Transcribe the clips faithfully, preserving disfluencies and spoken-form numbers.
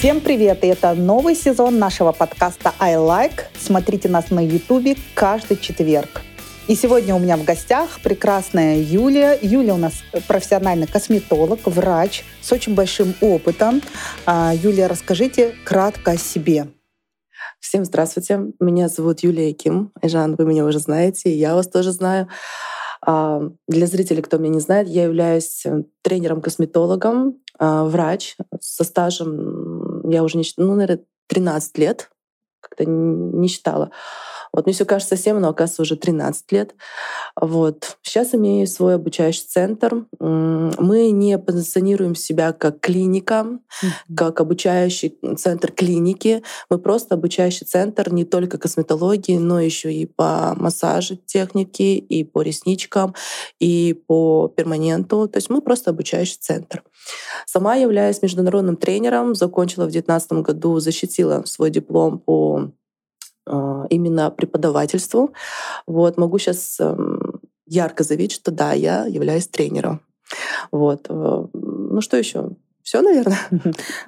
Всем привет! И это новый сезон нашего подкаста Ai Like. Смотрите нас на Ютубе каждый четверг. И сегодня у меня в гостях прекрасная Юлия. Юлия у нас профессиональный косметолог, врач с очень большим опытом. Юлия, расскажите кратко о себе. Всем здравствуйте. Меня зовут Юлия Ким. Жанна, вы меня уже знаете, и я вас тоже знаю. Для зрителей, кто меня не знает, я являюсь тренером-косметологом, врач со стажем, я уже не считала, ну, наверное, тринадцать лет, как-то не считала. Вот, мне все кажется семь, но оказывается уже тринадцать лет. Вот. Сейчас имею свой обучающий центр. Мы не позиционируем себя как клиника, mm-hmm. как обучающий центр клиники. Мы просто обучающий центр не только косметологии, но еще и по массажу техники, и по ресничкам, и по перманенту. То есть мы просто обучающий центр. Сама являюсь международным тренером. Закончила в две тысячи девятнадцатом году, защитила свой диплом по именно преподавательству. Вот, могу сейчас ярко заявить, что да, я являюсь тренером. Вот. Ну что еще? Все, наверное.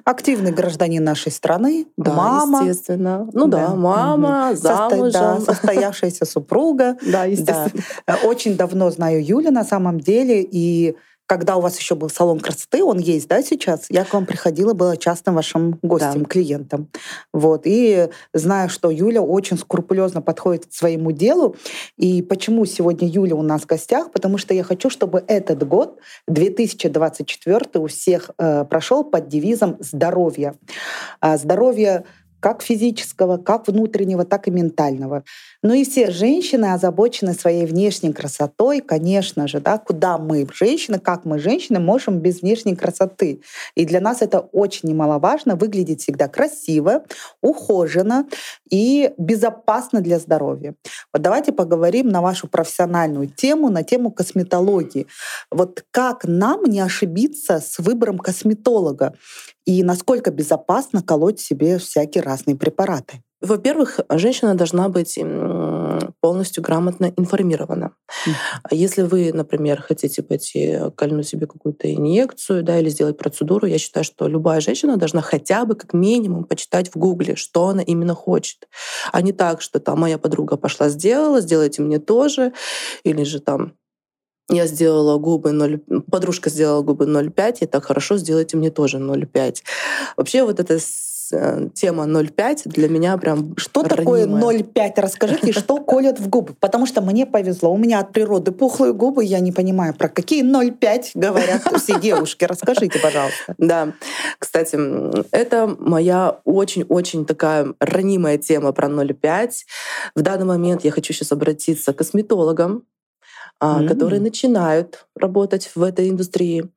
Активный гражданин нашей страны, да, мама. Естественно. Ну да, да мама, угу. замужем. Состо... Да, состоявшаяся супруга. Да, естественно. Да. Очень давно знаю Юлю на самом деле, и когда у вас еще был салон красоты, он есть, да, сейчас? Я к вам приходила, была частным вашим гостем, да. клиентом. Вот. И знаю, что Юля очень скрупулезно подходит к своему делу. И почему сегодня Юля у нас в гостях? Потому что я хочу, чтобы этот год, две тысячи двадцать четвёртый, у всех э, прошел под девизом «здоровье». А здоровье как физического, как внутреннего, так и ментального. Ну и все женщины озабочены своей внешней красотой, конечно же, да, куда мы, женщины, как мы, женщины, можем без внешней красоты. И для нас это очень немаловажно, выглядеть всегда красиво, ухоженно и безопасно для здоровья. Вот давайте поговорим на вашу профессиональную тему, на тему косметологии. Вот как нам не ошибиться с выбором косметолога? И насколько безопасно колоть себе всякие разные препараты? Во-первых, женщина должна быть полностью грамотно информирована. Mm-hmm. Если вы, например, хотите пойти кольнуть себе какую-то инъекцию, да, или сделать процедуру, я считаю, что любая женщина должна хотя бы как минимум почитать в Гугле, что она именно хочет. А не так, что там моя подруга пошла сделала, сделайте мне тоже, или же там я сделала губы ноль пять, подружка сделала губы ноль пять, и так хорошо, сделайте мне тоже ноль пять. Вообще вот эта тема ноль пять для меня прям что ранимая. Такое ноль пять? Расскажите, что колют в губы? Потому что мне повезло, у меня от природы пухлые губы, я не понимаю, про какие ноль пять говорят все девушки. Расскажите, пожалуйста. Да, кстати, это моя очень-очень такая ранимая тема про ноль пять. В данный момент я хочу сейчас обратиться к косметологам, Mm-hmm. которые начинают работать в этой индустрии.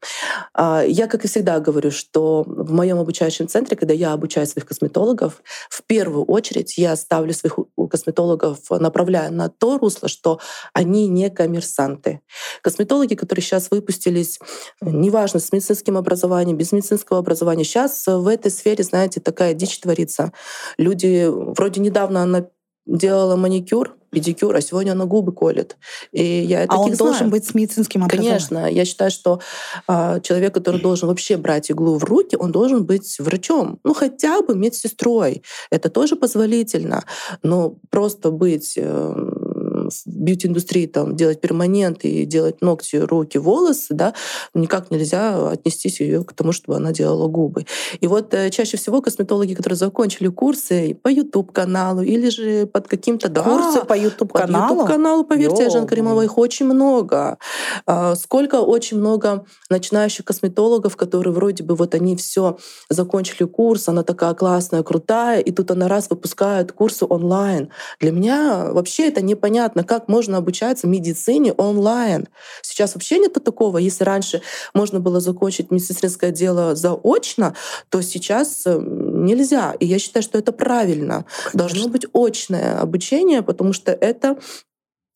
Я, как и всегда, говорю, что в моем обучающем центре, когда я обучаю своих косметологов, в первую очередь я ставлю своих косметологов, направляю на то русло, что они не коммерсанты. Косметологи, которые сейчас выпустились, неважно, с медицинским образованием, без медицинского образования, сейчас в этой сфере, знаете, такая дичь творится. Люди, вроде недавно она делала маникюр, педикюр, а сегодня она губы колет. И я а он должен знаю. Быть с медицинским образованием? Конечно. Я считаю, что э, человек, который должен вообще брать иглу в руки, он должен быть врачом. Ну, хотя бы медсестрой. Это тоже позволительно. Но просто быть э, в бьюти-индустрии, там, делать перманенты и делать ногти, руки, волосы, да, никак нельзя отнестись ее к тому, чтобы она делала губы. И вот э, чаще всего косметологи, которые закончили курсы по YouTube-каналу или же под каким-то... Да, курсы по YouTube-каналу? По YouTube-каналу, поверьте, Йо, Жанна Каримова, их очень много. Э, сколько очень много начинающих косметологов, которые вроде бы вот они все закончили курс, она такая классная, крутая, и тут она раз выпускает курсы онлайн. Для меня вообще это непонятно. Как можно обучаться медицине онлайн. Сейчас вообще нет такого. Если раньше можно было закончить медицинское дело заочно, то сейчас нельзя. И я считаю, что это правильно. Конечно. Должно быть очное обучение, потому что это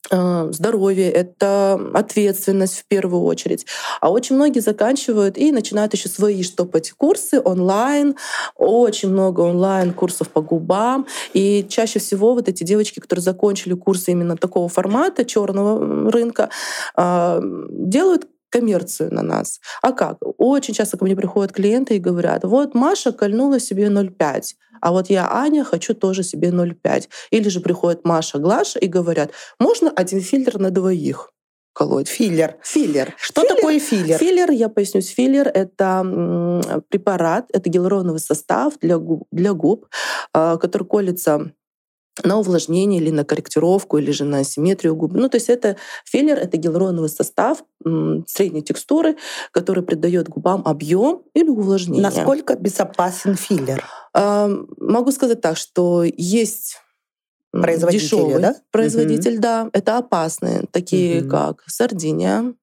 здоровье, это ответственность в первую очередь. А очень многие заканчивают и начинают еще свои штопать курсы онлайн. Очень много онлайн-курсов по губам. И чаще всего вот эти девочки, которые закончили курсы именно такого формата, черного рынка, делают коммерцию на нас. А как? Очень часто ко мне приходят клиенты и говорят, вот Маша кольнула себе ноль пять, а вот я, Аня, хочу тоже себе ноль пять. Или же приходит Маша, Глаша и говорят, можно один фильтр на двоих колоть? Филлер. Филлер. Что филлер? Такое филлер? Филлер, я поясню, филлер — это препарат, это гиалуроновый состав для губ, для губ, который колется на увлажнение или на корректировку, или же на асимметрию губ. Ну, то есть это филлер, это гиалуроновый состав средней текстуры, который придает губам объем или увлажнение. Насколько безопасен филлер? Могу сказать так, что есть производитель, дешёвый, да? производитель, угу. да. Это опасные, такие угу. как Сардиния.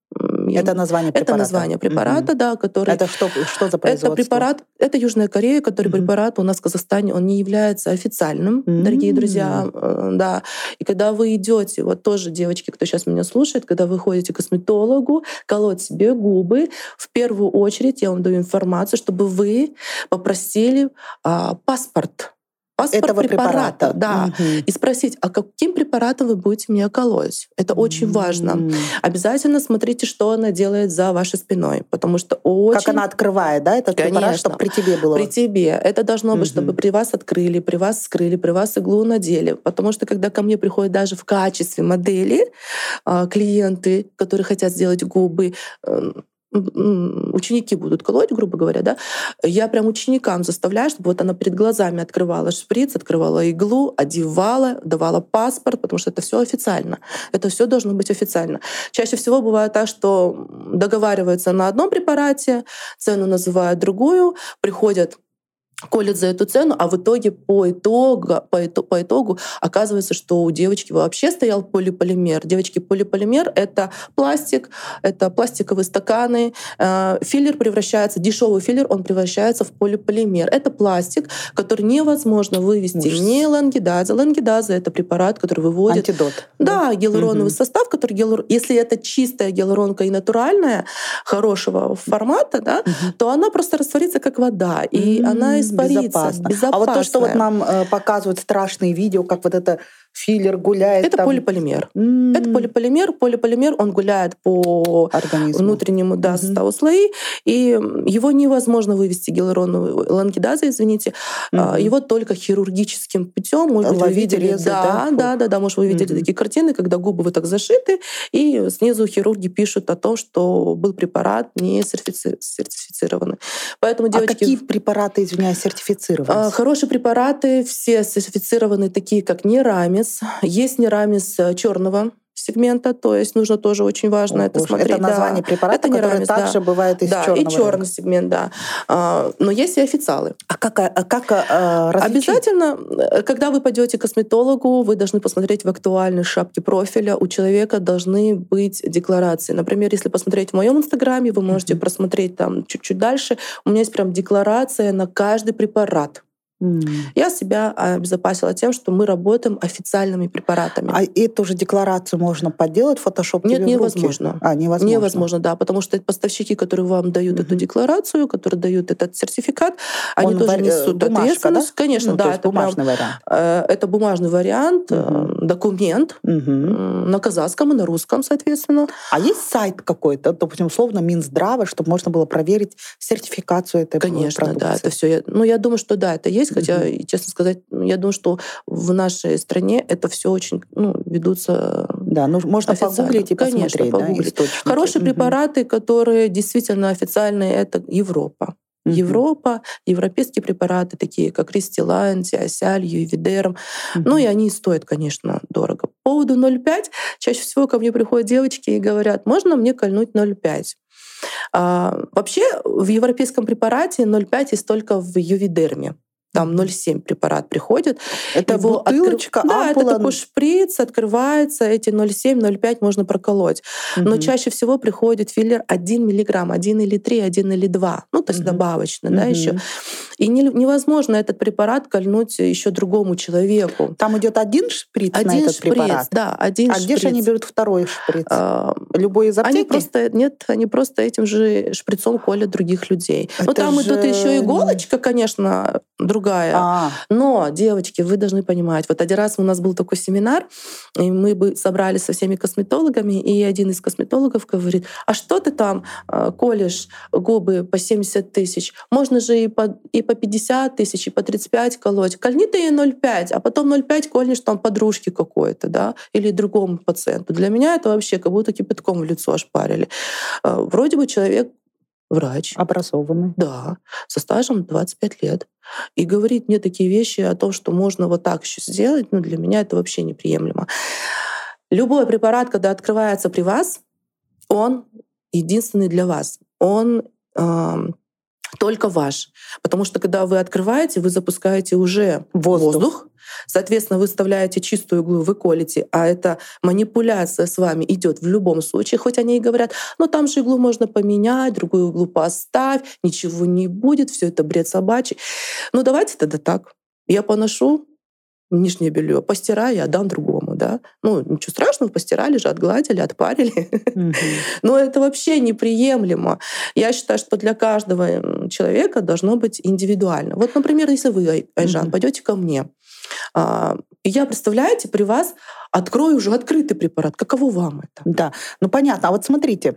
Это название препарата? Это название препарата, mm-hmm. да, который... Это что, что за производство? Это препарат, это Южная Корея, который mm-hmm. препарат у нас в Казахстане, он не является официальным, mm-hmm. дорогие друзья, да. И когда вы идете, вот тоже девочки, кто сейчас меня слушает, когда вы ходите к косметологу, колоть себе губы, в первую очередь я вам даю информацию, чтобы вы попросили а, паспорт. Паспорт этого препарата, препарата. да, угу. и спросить, а каким препаратом вы будете меня колоть? Это очень угу. важно. Обязательно смотрите, что она делает за вашей спиной, потому что очень... Как она открывает, да, этот Конечно. препарат, чтобы при тебе было? При тебе. Это должно быть, угу. чтобы при вас открыли, при вас скрыли, при вас иглу надели, потому что когда ко мне приходят даже в качестве модели клиенты, которые хотят сделать губы, ученики будут колоть, грубо говоря, да, я прям ученикам заставляю, чтобы вот она перед глазами открывала шприц, открывала иглу, одевала, давала паспорт, потому что это все официально. Это все должно быть официально. Чаще всего бывает так, что договариваются на одном препарате, цену называют другую, приходят, колят за эту цену, а в итоге по итогу, по итогу, по итогу оказывается, что у девочки вообще стоял полиполимер. Девочки, полиполимер — это пластик, это пластиковые стаканы. Филлер превращается, дешевый филлер, он превращается в полиполимер. Это пластик, который невозможно вывести Ужас. не лангидаза. Лангидаза — это препарат, который выводит... Антидот. Да, да? гиалуроновый угу. состав, который... Гиалур... Если это чистая гиалуронка и натуральная, хорошего формата, да, угу. то она просто растворится как вода, и угу. она Безопасно. Безопасная. А вот то, что вот нам э, показывают страшные видео, как вот это филлер гуляет... Это там... полиполимер. Mm. Это полиполимер. Полиполимер, он гуляет по организму. Внутреннему да, mm-hmm. составу слои, и его невозможно вывести гиалуроновую лангидазу, извините. Mm-hmm. Его только хирургическим путем. Может быть, вы видели... Резы, да, да, да, да, да. Может, вы видели mm-hmm. такие картины, когда губы вот так зашиты, и снизу хирурги пишут о том, что был препарат не сертифицированный. Поэтому, девочки... А какие препараты, извиняюсь, сертифицированы? Хорошие препараты, все сертифицированы, такие как Нерамис. Есть Нерамис черного сегмента, то есть нужно тоже очень важно О, это боже. смотреть. Это название да. препарата, который также да. бывает из да, черного. Да, и черный рынка. сегмент, да. А, но есть и официалы. А как, а как а, различить? Обязательно, когда вы пойдете к косметологу, вы должны посмотреть в актуальной шапке профиля, у человека должны быть декларации. Например, если посмотреть в моем инстаграме, вы можете mm-hmm. просмотреть там чуть-чуть дальше, у меня есть прям декларация на каждый препарат. Mm. Я себя обезопасила тем, что мы работаем официальными препаратами. А эту же декларацию можно подделать, фотошоп? Нет, невозможно. А, невозможно. Невозможно, да, потому что поставщики, которые вам дают mm-hmm. эту декларацию, которые дают этот сертификат, они Он тоже вари... несут бумажка, ответственность. Да? Конечно, ну, да. Это бумажный прям, вариант. Э, это бумажный вариант, mm-hmm. документ mm-hmm. на казахском и на русском, соответственно. А есть сайт какой-то, допустим, условно Минздрава, чтобы можно было проверить сертификацию этой Конечно, продукции? Конечно, да, это все. Ну, я думаю, что да, это есть. Хотя, mm-hmm. честно сказать, я думаю, что в нашей стране это все очень ну, ведутся Да, ну, можно официально. погуглить и посмотреть. Конечно, да, погуглить. Хорошие mm-hmm. препараты, которые действительно официальные, это Европа. Mm-hmm. Европа, европейские препараты, такие как Рестилайн, Тиосиаль, Ювидерм. Mm-hmm. Ну и они стоят, конечно, дорого. По поводу ноль пять чаще всего ко мне приходят девочки и говорят, можно мне кольнуть ноль пять? А, вообще в европейском препарате ноль пять есть только в Ювидерме. Там ноль семь препарат приходит. Это его бутылочка, откры... ампула. Да, это такой шприц, открывается, эти ноль семь, ноль пять можно проколоть. Mm-hmm. Но чаще всего приходит филлер один миллиграмм, один или три, один или два. Ну, то есть mm-hmm. добавочно, mm-hmm. да, еще. И не, невозможно этот препарат кольнуть еще другому человеку. Там идет один шприц один на этот шприц, препарат? Да, один а шприц. А где же они берут второй шприц? А, Любой из аптеки? Они просто, нет, они просто этим же шприцом колят других людей. Это ну там же... и тут еще иголочка, конечно, другая. А. Но, девочки, вы должны понимать, вот один раз у нас был такой семинар, и мы бы собрались со всеми косметологами, и один из косметологов говорит, а что ты там колешь губы по семьдесят тысяч? Можно же и по, и по пятьдесят тысяч, и по тридцать пять колоть. Кольни ты ей ноль целых пять десятых, а потом ноль целых пять десятых кольнешь там подружке какой-то, да, или другому пациенту. Для меня это вообще как будто кипятком в лицо ошпарили. Вроде бы человек врач. Образованный. Да, со стажем двадцать пять лет. И говорит мне такие вещи о том, что можно вот так еще сделать, ну, для меня это вообще неприемлемо. Любой препарат, когда открывается при вас, он единственный для вас. Он э, только ваш. Потому что, когда вы открываете, вы запускаете уже воздух. воздух. Соответственно, вы вставляете чистую иглу, вы колите, а эта манипуляция с вами идет в любом случае, хоть они и говорят, ну там же иглу можно поменять, другую иглу поставь, ничего не будет, все это бред собачий. Ну давайте тогда так. Я поношу нижнее белье, постираю и отдам другому, да. Ну, ничего страшного, постирали же, отгладили, отпарили. Mm-hmm. Но это вообще неприемлемо. Я считаю, что для каждого человека должно быть индивидуально. Вот, например, если вы, Айжан, mm-hmm. пойдете ко мне, я, представляете, при вас открою уже открытый препарат. Каково вам это? Да, ну понятно. А вот смотрите,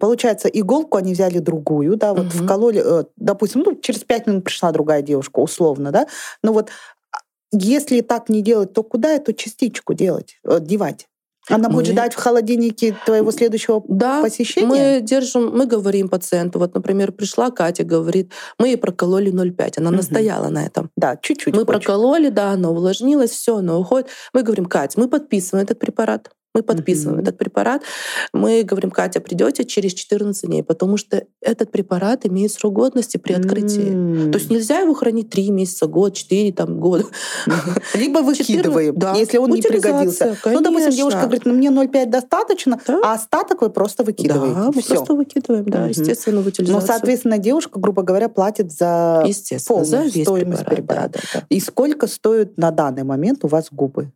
получается, иголку они взяли другую, да, вот mm-hmm. вкололи, допустим, ну, через пять минут пришла другая девушка, условно, да, но вот если так не делать, то куда эту частичку делать, девать? Она будет мы... ждать в холодильнике твоего следующего да, посещения? Мы держим, мы говорим пациенту. Вот, например, пришла Катя, говорит, мы ей прокололи ноль целых пять десятых. Она угу. настояла на этом. Да, чуть-чуть. Мы хочет. прокололи, да, она увлажнилась, все, она уходит. Мы говорим, Катя, мы подписываем этот препарат. Мы подписываем mm-hmm. этот препарат. Мы говорим, Катя, придете через четырнадцать дней, потому что этот препарат имеет срок годности при открытии. Mm-hmm. То есть нельзя его хранить три месяца, год, четыре там, года. Mm-hmm. Либо выкидываем, четырнадцать, да. если он не пригодился. Конечно. Ну, допустим, девушка говорит, ну, мне ноль целых пять десятых достаточно, да? а остаток вы просто выкидываете. Да, мы Всё. просто выкидываем, да, mm-hmm. естественно, в утилизацию. Но, соответственно, девушка, грубо говоря, платит за полную за стоимость препарат, препарата. Да, да. И сколько стоит на данный момент у вас губы?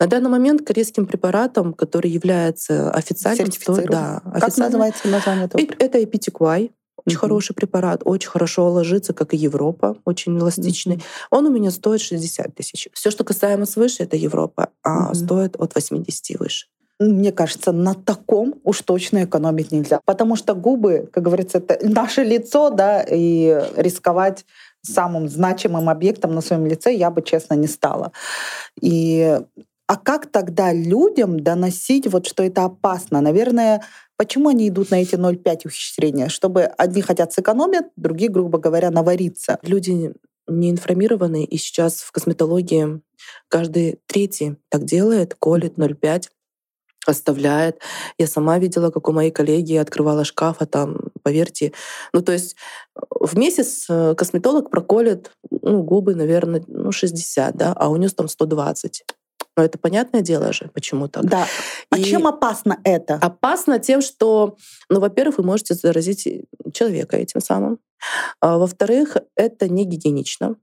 На данный момент корейским препаратом, который является официальным... Стоит, да, официальным. Как называется название этого препарата? Это и пи ти кью ай. Очень mm-hmm. хороший препарат, очень хорошо ложится, как и Европа, очень эластичный. Mm-hmm. Он у меня стоит шестьдесят тысяч. Все, что касаемо свыше, это Европа, а mm-hmm. стоит от восьмидесяти выше. Мне кажется, на таком уж точно экономить нельзя. Потому что губы, как говорится, это наше лицо, да, и рисковать самым значимым объектом на своем лице я бы, честно, не стала. И... А как тогда людям доносить, вот, что это опасно? Наверное, почему они идут на эти ноль целых пять десятых ухищрения? Чтобы одни хотят сэкономить, другие, грубо говоря, навариться. Люди не информированы, и сейчас в косметологии каждый третий так делает, колет ноль целых пять десятых, оставляет. Я сама видела, как у моей коллеги открывала шкаф, а там, поверьте, ну то есть в месяц косметолог проколет ну, губы, наверное, ну, шестьдесят, да, а у нее там сто двадцать. Но это понятное дело же, почему так. Да. А и чем опасно это? Опасно тем, что, ну, во-первых, вы можете заразить человека этим самым. А, во-вторых, это не гигиенично.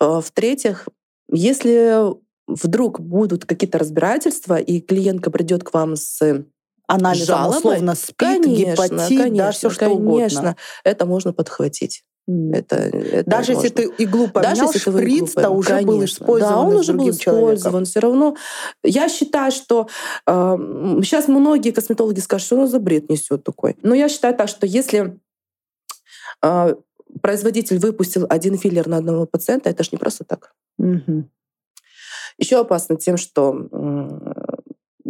А, в-третьих, если вдруг будут какие-то разбирательства, и клиентка придет к вам с анализом, жалобой, условно, спит, конечно, гепатит, конечно, да, все что угодно. Конечно, это можно подхватить. Это, это даже можно. Если ты иглу поменял, даже шприц-то уже конечно. был использован да, он уже был использован. Человеком. Все равно я считаю, что э, сейчас многие косметологи скажут, что он за бред несет такой. Но я считаю так, что если э, производитель выпустил один филлер на одного пациента, это ж не просто так. Угу. Еще опасно тем, что э,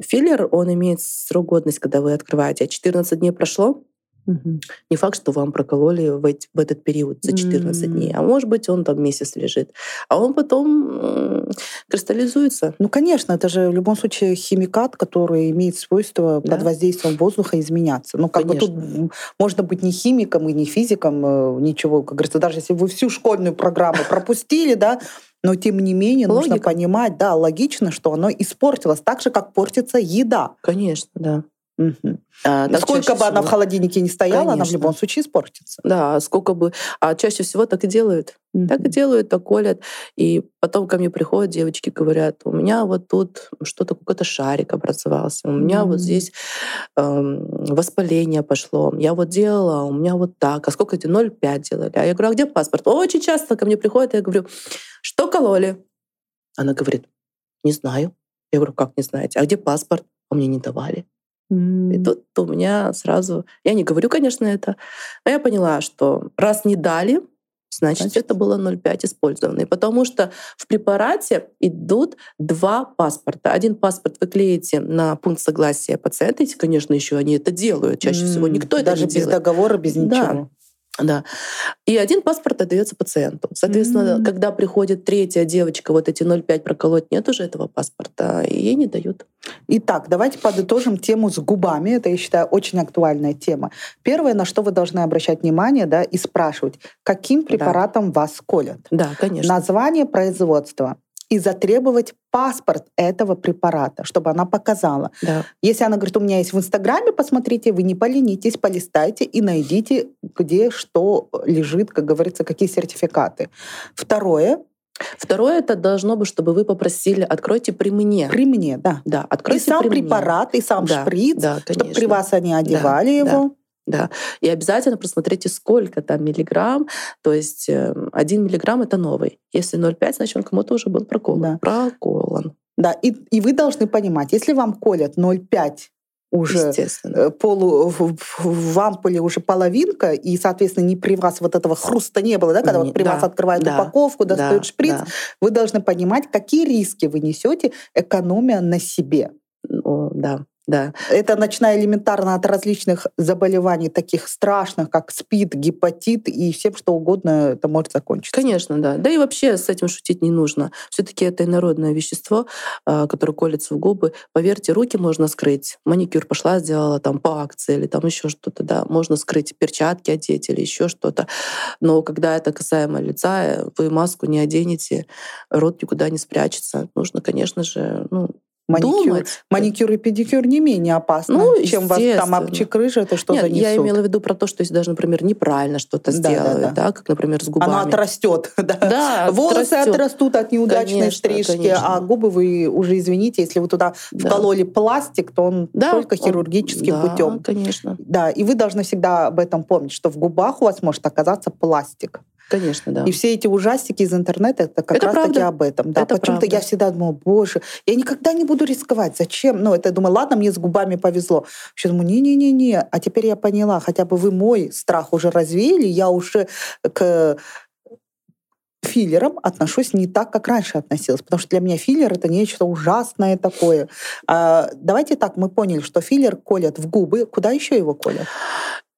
филлер, он имеет срок годности, когда вы открываете, а четырнадцать дней прошло. Угу. Не факт, что вам прокололи в, эти, в этот период за четырнадцать mm. дней, а может быть, он там месяц лежит, а он потом кристаллизуется. Ну, конечно, это же в любом случае химикат, который имеет свойство да? под воздействием воздуха изменяться. Ну, как конечно. бы тут можно быть не химиком и не физиком, ничего, как говорится, даже если вы всю школьную программу пропустили, да, но тем не менее Логика. нужно понимать, да, логично, что оно испортилось так же, как портится еда. Конечно, да. Угу. А, сколько бы всего... она в холодильнике не стояла, конечно, она в любом случае испортится. Да, сколько бы... А чаще всего так и делают. Угу. Так и делают, так колят. И потом ко мне приходят девочки, говорят, у меня вот тут что-то, какой-то шарик образовался, у меня угу. вот здесь эм, воспаление пошло, я вот делала, у меня вот так. А сколько эти ноль целых пять десятых делали? А я говорю, а где паспорт? Очень часто ко мне приходят, я говорю, что кололи? Она говорит, не знаю. Я говорю, как не знаете? А где паспорт? А мне не давали. И тут у меня сразу... Я не говорю, конечно, это, но я поняла, что раз не дали, значит, значит. это было ноль целых пять десятых использованные. Потому что в препарате идут два паспорта. Один паспорт вы клеите на пункт согласия пациента, и, конечно, еще они это делают. Чаще mm. всего никто Даже это не делает. Даже без договора, без ничего. Да. да. И один паспорт отдается пациенту. Соответственно, mm. когда приходит третья девочка, вот эти ноль целых пять десятых проколоть, нет уже этого паспорта, и ей не дают. Итак, давайте подытожим тему с губами. Это, я считаю, очень актуальная тема. Первое, на что вы должны обращать внимание, да, и спрашивать, каким препаратом да. вас колят. Да, конечно. Название производства. И затребовать паспорт этого препарата, чтобы она показала. Да. Если она говорит, у меня есть в Инстаграме, посмотрите, вы не поленитесь, полистайте и найдите, где что лежит, как говорится, какие сертификаты. Второе, Второе, это должно быть, чтобы вы попросили, откройте при мне. При мне, да. да откройте и сам при препарат, мне. И сам да, шприц, да, чтобы при вас они одевали да, его. Да, да. И обязательно просмотрите, сколько там миллиграмм. То есть один миллиграмм — это новый. Если ноль целых пять десятых, значит, он кому-то уже был проколан. Да. Проколан. Да, и, и вы должны понимать, если вам колят ноль целых пять десятых, уже полу, в, в ампуле уже половинка, и, соответственно, не при вас вот этого хруста не было, да, когда не, вот при да, вас открывают да, упаковку, достают да, шприц, да. вы должны понимать, какие риски вы несете, экономия на себе. О, да, да. Это начиная элементарно от различных заболеваний, таких страшных, как СПИД, гепатит и всем, что угодно, это может закончиться. Конечно, да. Да и вообще с этим шутить не нужно. Все-таки это инородное вещество, которое колется в губы. Поверьте, руки можно скрыть. Маникюр пошла, сделала там по акции или там еще что-то, да. Можно скрыть, перчатки одеть или еще что-то. Но когда это касаемо лица, вы маску не оденете, рот никуда не спрячется. Нужно, конечно же, ну, маникюр. Маникюр и педикюр не менее опасно, ну, чем вас там обчекрыжа, это что-то занесут. Я имела в виду про то, что если даже, например, неправильно что-то да, сделают, да, да. да, как, например, с губами. Оно отрастет. Да. Да, волосы отрастет. Отрастут от неудачной конечно, стрижки, конечно. А губы вы уже, извините, если вы туда да. вкололи пластик, то он да, только хирургическим он, да, путем. Конечно. Да, и вы должны всегда об этом помнить, что в губах у вас может оказаться пластик. Конечно, да. И все эти ужастики из интернета, это как это раз правда. Таки об этом. Да. Это Почему-то правда. Я всегда думала, боже, я никогда не буду рисковать, зачем? Ну, это я думаю, ладно, мне с губами повезло. Еще думаю, не-не-не-не. А теперь я поняла, хотя бы вы мой страх уже развеяли, я уже к филлерам отношусь не так, как раньше относилась, потому что для меня филлер — это нечто ужасное такое. А, давайте так, мы поняли, что филлер колят в губы. Куда еще его колят?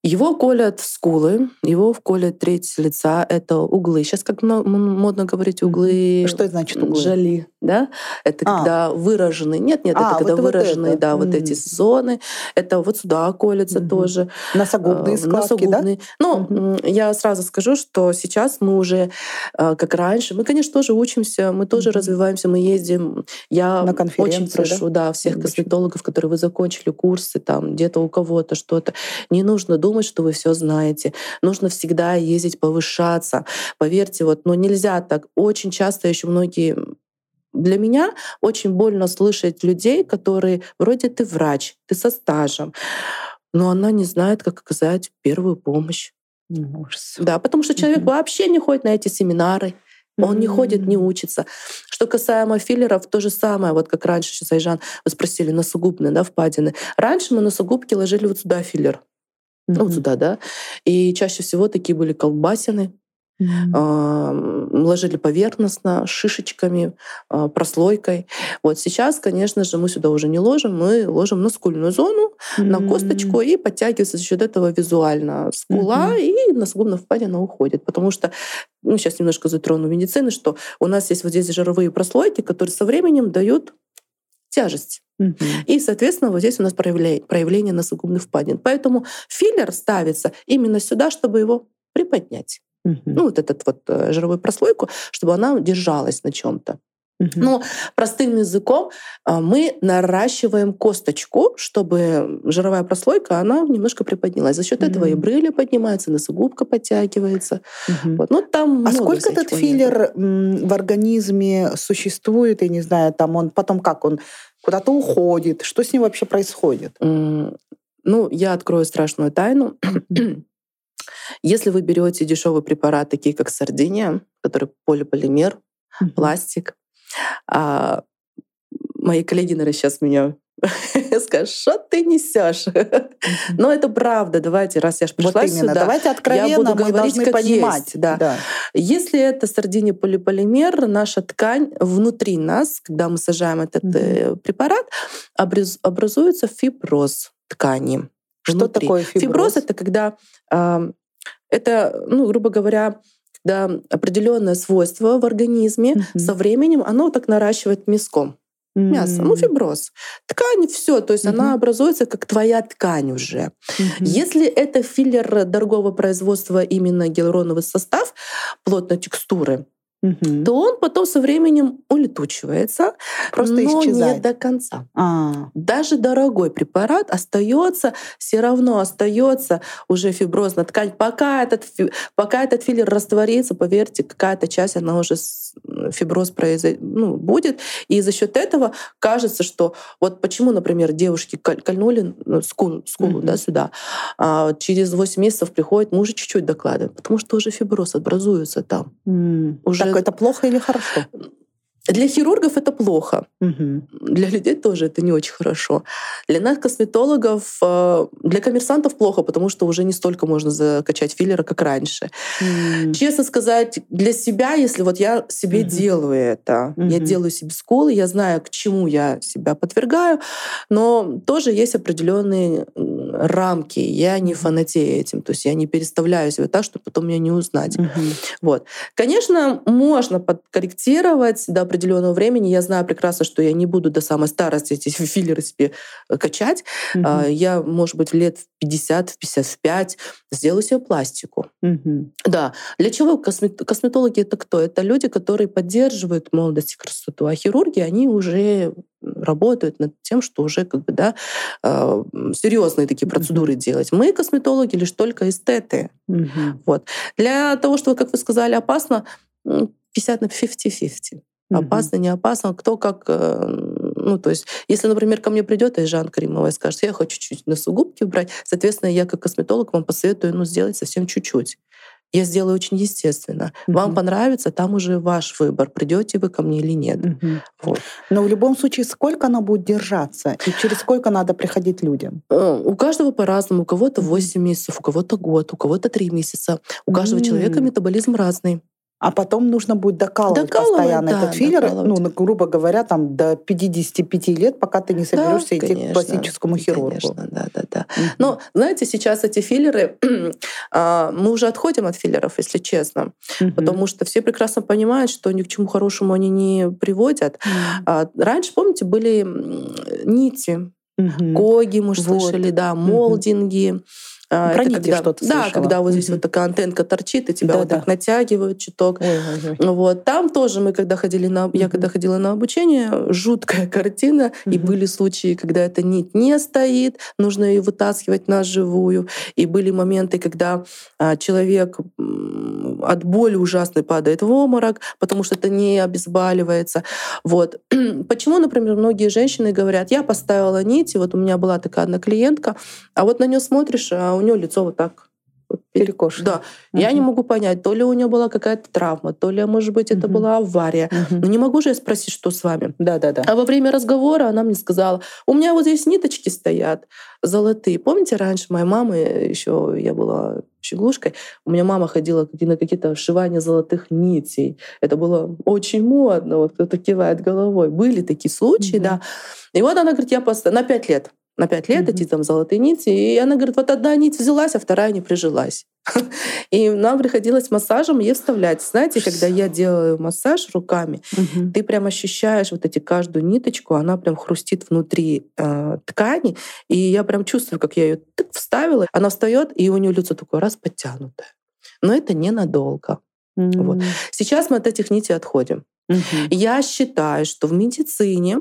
Его колят скулы, его колят треть лица, это углы. Сейчас как модно говорить углы. Что это значит углы? Жали, да? Это а. когда выражены, нет, нет, а, это когда вот выражены, вот да, mm. вот эти зоны. Это вот сюда колятся mm-hmm. тоже. Носогубные складки, Носогубные. да? Ну, mm-hmm. я сразу скажу, что сейчас мы уже, как раньше, мы, конечно, тоже учимся, мы тоже mm-hmm. развиваемся, мы ездим. Я На конференции, очень прошу, да, да всех mm-hmm. косметологов, которые вы закончили курсы, там где-то у кого-то что-то, не нужно думать, думать, что вы все знаете. Нужно всегда ездить, повышаться. Поверьте, вот, но нельзя так. Очень часто еще многие... Для меня очень больно слышать людей, которые вроде ты врач, ты со стажем, но она не знает, как оказать первую помощь. Ужас. Да, потому что человек mm-hmm. вообще не ходит на эти семинары. Он не ходит, не учится. Что касаемо филлеров, то же самое. Вот как раньше, сейчас, Айжан, вы спросили, носогубные, да, впадины. Раньше мы носогубки ложили вот сюда филлер. Mm-hmm. Вот сюда, да. И чаще всего такие были колбасины. Mm-hmm. Ложили поверхностно, шишечками, прослойкой. Вот сейчас, конечно же, мы сюда уже не ложим, мы ложим на скульную зону, mm-hmm. на косточку, и подтягивается за счет этого визуально скула, mm-hmm. и носогубная впадина уходит. Потому что, ну, сейчас немножко затрону медицину, что у нас есть вот здесь жировые прослойки, которые со временем дают тяжесть. Mm-hmm. И, соответственно, вот здесь у нас проявление, проявление носогубных впадин. Поэтому филлер ставится именно сюда, чтобы его приподнять. Mm-hmm. Ну, вот этот вот жировую прослойку, чтобы она держалась на чем-то. Угу. Ну, простым языком мы наращиваем косточку, чтобы жировая прослойка, она немножко приподнялась. За счет угу. этого и брыли поднимаются, носогубка подтягивается. Угу. Вот. Ну, там а сколько этот филлер в организме существует, я не знаю, там он потом как, он куда-то уходит? Что с ним вообще происходит? Ну, я открою страшную тайну. Если вы берете дешевый препарат, такие как Сардиния, который полиполимер, угу. пластик, а мои коллеги, наверное, сейчас меня скажут, что ты несешь. Но это правда. Давайте, раз я же пришла вот сюда, давайте откровенно, я буду говорить, как понимать, есть. Да. Да. Если это Сардиния полиполимер, наша ткань внутри нас, когда мы сажаем этот mm-hmm. препарат, образуется фиброз ткани. Что внутри. Такое фиброз? Фиброз — это когда, это, ну, грубо говоря, да, определенное свойство в организме mm-hmm. со временем оно так наращивает мяском. Mm-hmm. Мясо, ну фиброз. Ткань, все, то есть mm-hmm. она образуется как твоя ткань уже. Mm-hmm. Если это филлер дорогого производства, именно гиалуроновый состав плотной текстуры, mm-hmm. то он потом со временем улетучивается, просто но исчезает. Не до конца. А-а-а. Даже дорогой препарат остается, все равно остается уже фиброзная ткань. Пока этот, пока этот филлер растворится, поверьте, какая-то часть, она уже фиброз произойдет, ну, будет. И за счет этого кажется, что вот почему, например, девушки кольнули скулу, скулу mm-hmm. да, сюда, а через восемь месяцев приходит, мы уже чуть-чуть докладываем, потому что уже фиброз образуется там. Mm-hmm. Уже так это плохо или хорошо? Для хирургов это плохо. Угу. Для людей тоже это не очень хорошо. Для нас, косметологов, для коммерсантов плохо, потому что уже не столько можно закачать филлера, как раньше. Угу. Честно сказать, для себя, если вот я себе угу. делаю это, угу. я делаю себе скулы, я знаю, к чему я себя подвергаю, но тоже есть определенные рамки. Я не фанатею этим, то есть я не переставляю себя так, чтобы потом меня не узнать. Угу. Вот. Конечно, можно подкорректировать до определенного времени. Я знаю прекрасно, что я не буду до самой старости эти филлеры себе качать. Mm-hmm. Я, может быть, лет в пятьдесят, в пятьдесят пять сделаю себе пластику. Mm-hmm. Да. Для чего космет... косметологи — это кто? Это люди, которые поддерживают молодость и красоту, а хирурги, они уже работают над тем, что уже как бы, да, серьезные такие процедуры mm-hmm. делать. Мы, косметологи, лишь только эстеты. Mm-hmm. Вот. Для того, чтобы, как вы сказали, опасно, пятьдесят на пятьдесят-пятьдесят. Опасно, не опасно, кто как... Ну, то есть, если, например, ко мне придет и Жанна Каримова и скажет, я хочу чуть-чуть носогубки убрать, соответственно, я как косметолог вам посоветую, ну, сделать совсем чуть-чуть. Я сделаю очень естественно. Uh-huh. Вам понравится, там уже ваш выбор, придете вы ко мне или нет. Uh-huh. Вот. Но в любом случае, сколько она будет держаться? И через сколько надо приходить людям? Uh, у каждого по-разному. У кого-то восемь месяцев, у кого-то год, у кого-то три месяца. У каждого uh-huh. человека метаболизм разный. А потом нужно будет докалывать, докалывать постоянно, да, этот филлер, докалывать. Ну, грубо говоря, там до пятидесяти пяти лет, пока ты не соберешься, да, идти, конечно, к пластическому хирургу. Конечно, да, да, да. Mm-hmm. Но, знаете, сейчас эти филлеры, мы уже отходим от филлеров, если честно, mm-hmm. потому что все прекрасно понимают, что ни к чему хорошему они не приводят. Mm-hmm. А раньше, помните, были нити, mm-hmm. коги, мы же вот. слышали, да, молдинги. Mm-hmm. А, про нити что-то слышала. Да, когда вот здесь mm-hmm. вот такая антенка торчит, и тебя да, вот да. так натягивают чуток. Mm-hmm. Вот. Там тоже мы, когда ходили на... Mm-hmm. Я когда ходила на обучение, жуткая картина, mm-hmm. и были случаи, когда эта нить не стоит, нужно ее вытаскивать на живую, и были моменты, когда человек от боли ужасной падает в обморок, потому что это не обезболивается. Вот. Почему, например, многие женщины говорят, я поставила нить, и вот у меня была такая одна клиентка, а вот на нее смотришь, а у нее лицо вот так вот перекошено. Да. Uh-huh. Я не могу понять, то ли у нее была какая-то травма, то ли, может быть, это uh-huh. была авария. Uh-huh. Но не могу же я спросить, что с вами. Да-да-да. А во время разговора она мне сказала, у меня вот здесь ниточки стоят золотые. Помните, раньше моей мамы, еще я была щеглушкой, у меня мама ходила на какие-то вшивания золотых нитей. Это было очень модно, вот кто-то кивает головой. Были такие случаи, uh-huh. да. И вот она говорит, я просто на пять лет на пять лет mm-hmm. эти там золотые нити. И она говорит, вот одна нить взялась, а вторая не прижилась. И нам приходилось массажем ей вставлять. Знаете, когда я делаю массаж руками, mm-hmm. ты прям ощущаешь вот эти каждую ниточку, она прям хрустит внутри э, ткани, и я прям чувствую, как я ее вставила, она встает, и у нее лицо такое раз подтянутое. Но это ненадолго. Mm-hmm. Вот. Сейчас мы от этих нитей отходим. Mm-hmm. Я считаю, что в медицине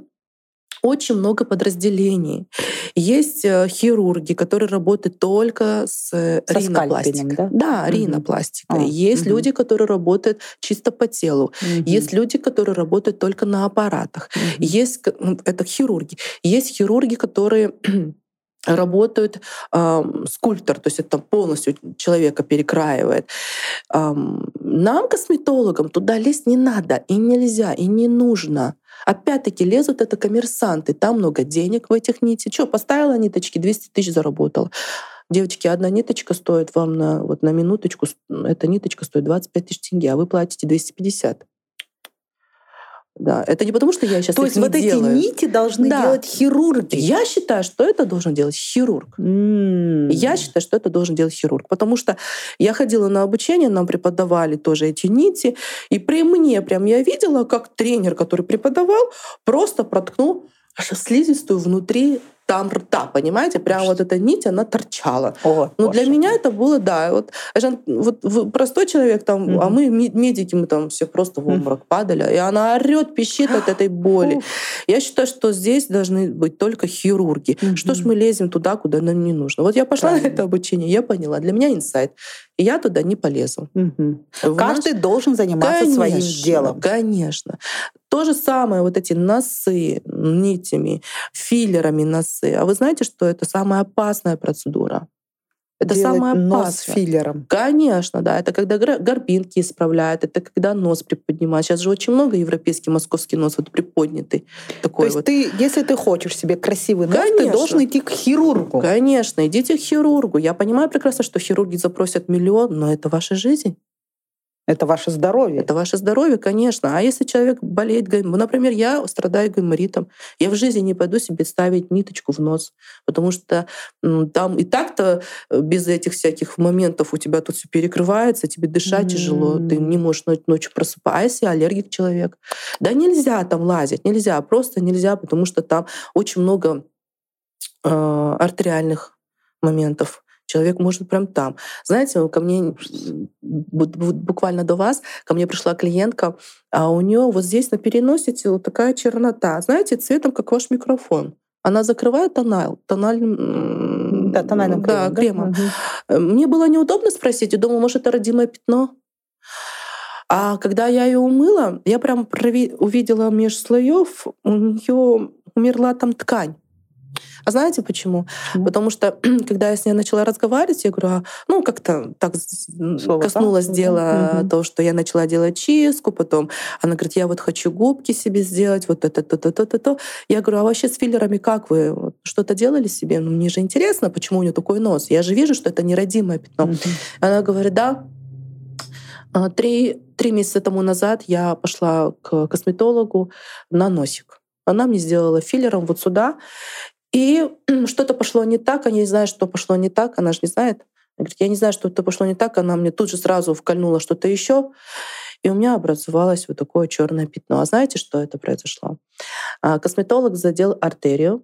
очень много подразделений. Есть хирурги, которые работают только с Со ринопластикой. Да, да mm-hmm. ринопластикой. Oh. Есть mm-hmm. люди, которые работают чисто по телу. Mm-hmm. Есть люди, которые работают только на аппаратах. Mm-hmm. Есть, это хирурги. Есть хирурги, которые... работают э, скульптор, то есть это там полностью человека перекраивает. Эм, нам, косметологам, туда лезть не надо, и нельзя, и не нужно. Опять-таки лезут это коммерсанты, там много денег в этих нитях. Что, поставила ниточки, двести тысяч заработала. Девочки, одна ниточка стоит вам на, вот на минуточку, эта ниточка стоит двадцать пять тысяч тенге, а вы платите двести пятьдесят. Да, это не потому, что я сейчас их не делаю. То есть вот эти нити должны да. делать хирурги? Я считаю, что это должен делать хирург. Mm. Я считаю, что это должен делать хирург. Потому что я ходила на обучение, нам преподавали тоже эти нити, и при мне прям я видела, как тренер, который преподавал, просто проткнул слизистую внутри там рта, понимаете? Прям вот эта нить, она торчала. О, Но Боже. Для меня это было, да, вот, Жан, вот простой человек там, mm-hmm. а мы, медики, мы там все просто в обморок mm-hmm. падали, и она орет, пищит от этой боли. Я считаю, что здесь должны быть только хирурги. Mm-hmm. Что ж мы лезем туда, куда нам не нужно? Вот я пошла Правильно. на это обучение, я поняла, для меня инсайт. И я туда не полезу. Угу. Каждый наш... должен заниматься конечно, своим делом. Конечно. То же самое вот эти носы нитями, филлерами носы. А вы знаете, что это самая опасная процедура? Это самое опасное. Делать нос филлером. Конечно, да. Это когда горбинки исправляют, это когда нос приподнимают. Сейчас же очень много европейский, московский нос вот приподнятый. Такой То есть вот. Ты, если ты хочешь себе красивый нос, Конечно. Ты должен идти к хирургу. Конечно, идите к хирургу. Я понимаю прекрасно, что хирурги запросят миллион, но это ваша жизнь. Это ваше здоровье. Это ваше здоровье, конечно. А если человек болеет гайморитом... Например, я страдаю гайморитом. Я в жизни не пойду себе ставить ниточку в нос, потому что там и так-то без этих всяких моментов у тебя тут все перекрывается, тебе дышать mm-hmm. тяжело, ты не можешь ночью просыпаться. А если аллергик человек? Да нельзя там лазить, нельзя, просто нельзя, потому что там очень много э, артериальных моментов. Человек может прям там. Знаете, ко мне, буквально до вас, ко мне пришла клиентка, а у нее вот здесь на переносице вот такая чернота. Знаете, цветом, как ваш микрофон. Она закрывает тональ, тональ, да, тональным да, кремом. Да? Угу. Мне было неудобно спросить, я думала, может, это родимое пятно? А когда я ее умыла, я прям прови- увидела меж слоев, у нее умерла там ткань. А знаете почему? Mm-hmm. Потому что, когда я с ней начала разговаривать, я говорю, а, ну, как-то так Слово, коснулось да? дела mm-hmm. то, что я начала делать чистку, потом она говорит, я вот хочу губки себе сделать, вот это, то, то, то, то, то. Я говорю, а вообще с филлерами как вы? Вот, что-то делали себе? Ну, мне же интересно, почему у нее такой нос. Я же вижу, что это нерадимое пятно. Mm-hmm. Она говорит, да, три, три месяца тому назад я пошла к косметологу на носик. Она мне сделала филлером вот сюда, и что-то пошло не так, она не знает, что пошло не так, она же не знает. Она говорит, я не знаю, что-то пошло не так, она мне тут же сразу вкольнула что-то еще, и у меня образовалось вот такое черное пятно. А знаете, что это произошло? Косметолог задел артерию,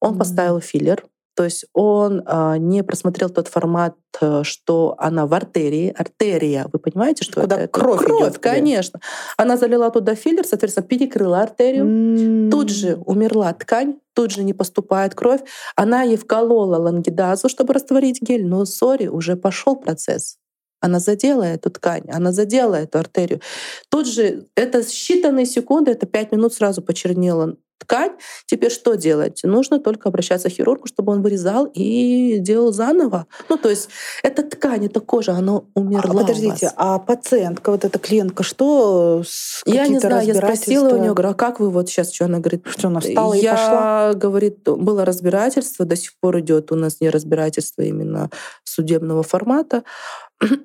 он mm-hmm. поставил филлер, то есть он не просмотрел тот формат, что она в артерии. Артерия, вы понимаете, что Куда это? Кровь, кровь идет, конечно. Она залила туда филлер, соответственно, перекрыла артерию. Mm. Тут же умерла ткань, тут же не поступает кровь. Она ей вколола лангидазу, чтобы растворить гель, но, сори, уже пошел процесс. Она задела эту ткань, она задела эту артерию. Тут же это считанные секунды, это пять минут сразу почернела ткань. Теперь что делать? Нужно только обращаться к хирургу, чтобы он вырезал и делал заново. Ну, то есть эта ткань, эта кожа, она умерла. А, подождите, у вас. А пациентка, вот эта клиентка, что с Я не знаю, я спросила у нее, говорю, а как вы вот сейчас, что она говорит? Что она встала я, и пошла? Говорит, было разбирательство, до сих пор идет у нас не разбирательство именно судебного формата.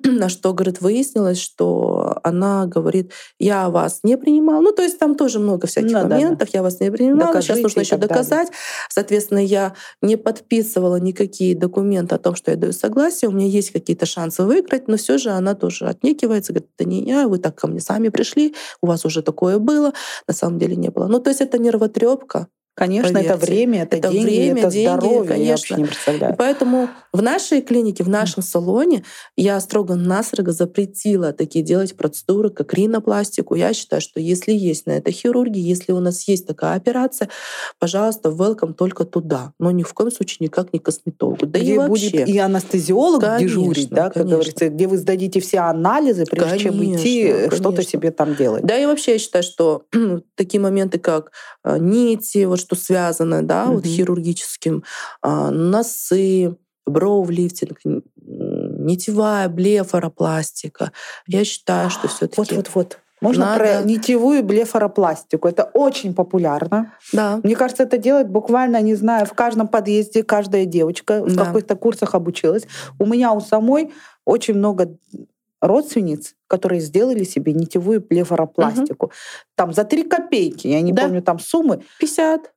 На что, говорит, выяснилось, что она говорит, я вас не принимала. Ну, то есть там тоже много всяких ну, моментов, да, да. я вас не принимала, Докажите сейчас нужно еще доказать. Далее. Соответственно, я не подписывала никакие документы о том, что я даю согласие, у меня есть какие-то шансы выиграть, но все же она тоже отнекивается, говорит, это не я, вы так ко мне сами пришли, у вас уже такое было, на самом деле не было. Ну, то есть это нервотрепка, Конечно, поверьте. Это время, это, это деньги, время, это деньги, здоровье, конечно. Я вообще не представляю. И поэтому в нашей клинике, в нашем салоне я строго-настрого запретила такие делать процедуры, как ринопластику. Я считаю, что если есть на это хирурги, если у нас есть такая операция, пожалуйста, welcome только туда. Но ни в коем случае никак не косметологу. Да где и вообще. Будет и анестезиолог конечно, дежурить, да, как конечно. Говорится, где вы сдадите все анализы, прежде конечно, чем идти конечно. Что-то себе там делать. Да и вообще я считаю, что такие моменты, как нити, вот что связано, да, mm-hmm. вот хирургическим, а, носы, броу-лифтинг, нитевая блефоропластика. Я считаю, что всё-таки... Вот-вот-вот. Можно надо... про нитевую блефоропластику. Это очень популярно. Да. Мне кажется, это делает буквально, не знаю, в каждом подъезде каждая девочка в да. каких-то курсах обучилась. У меня у самой очень много родственниц, которые сделали себе нитевую блефоропластику. Угу. Там за три копейки, я не да. помню там суммы. пятьдесят.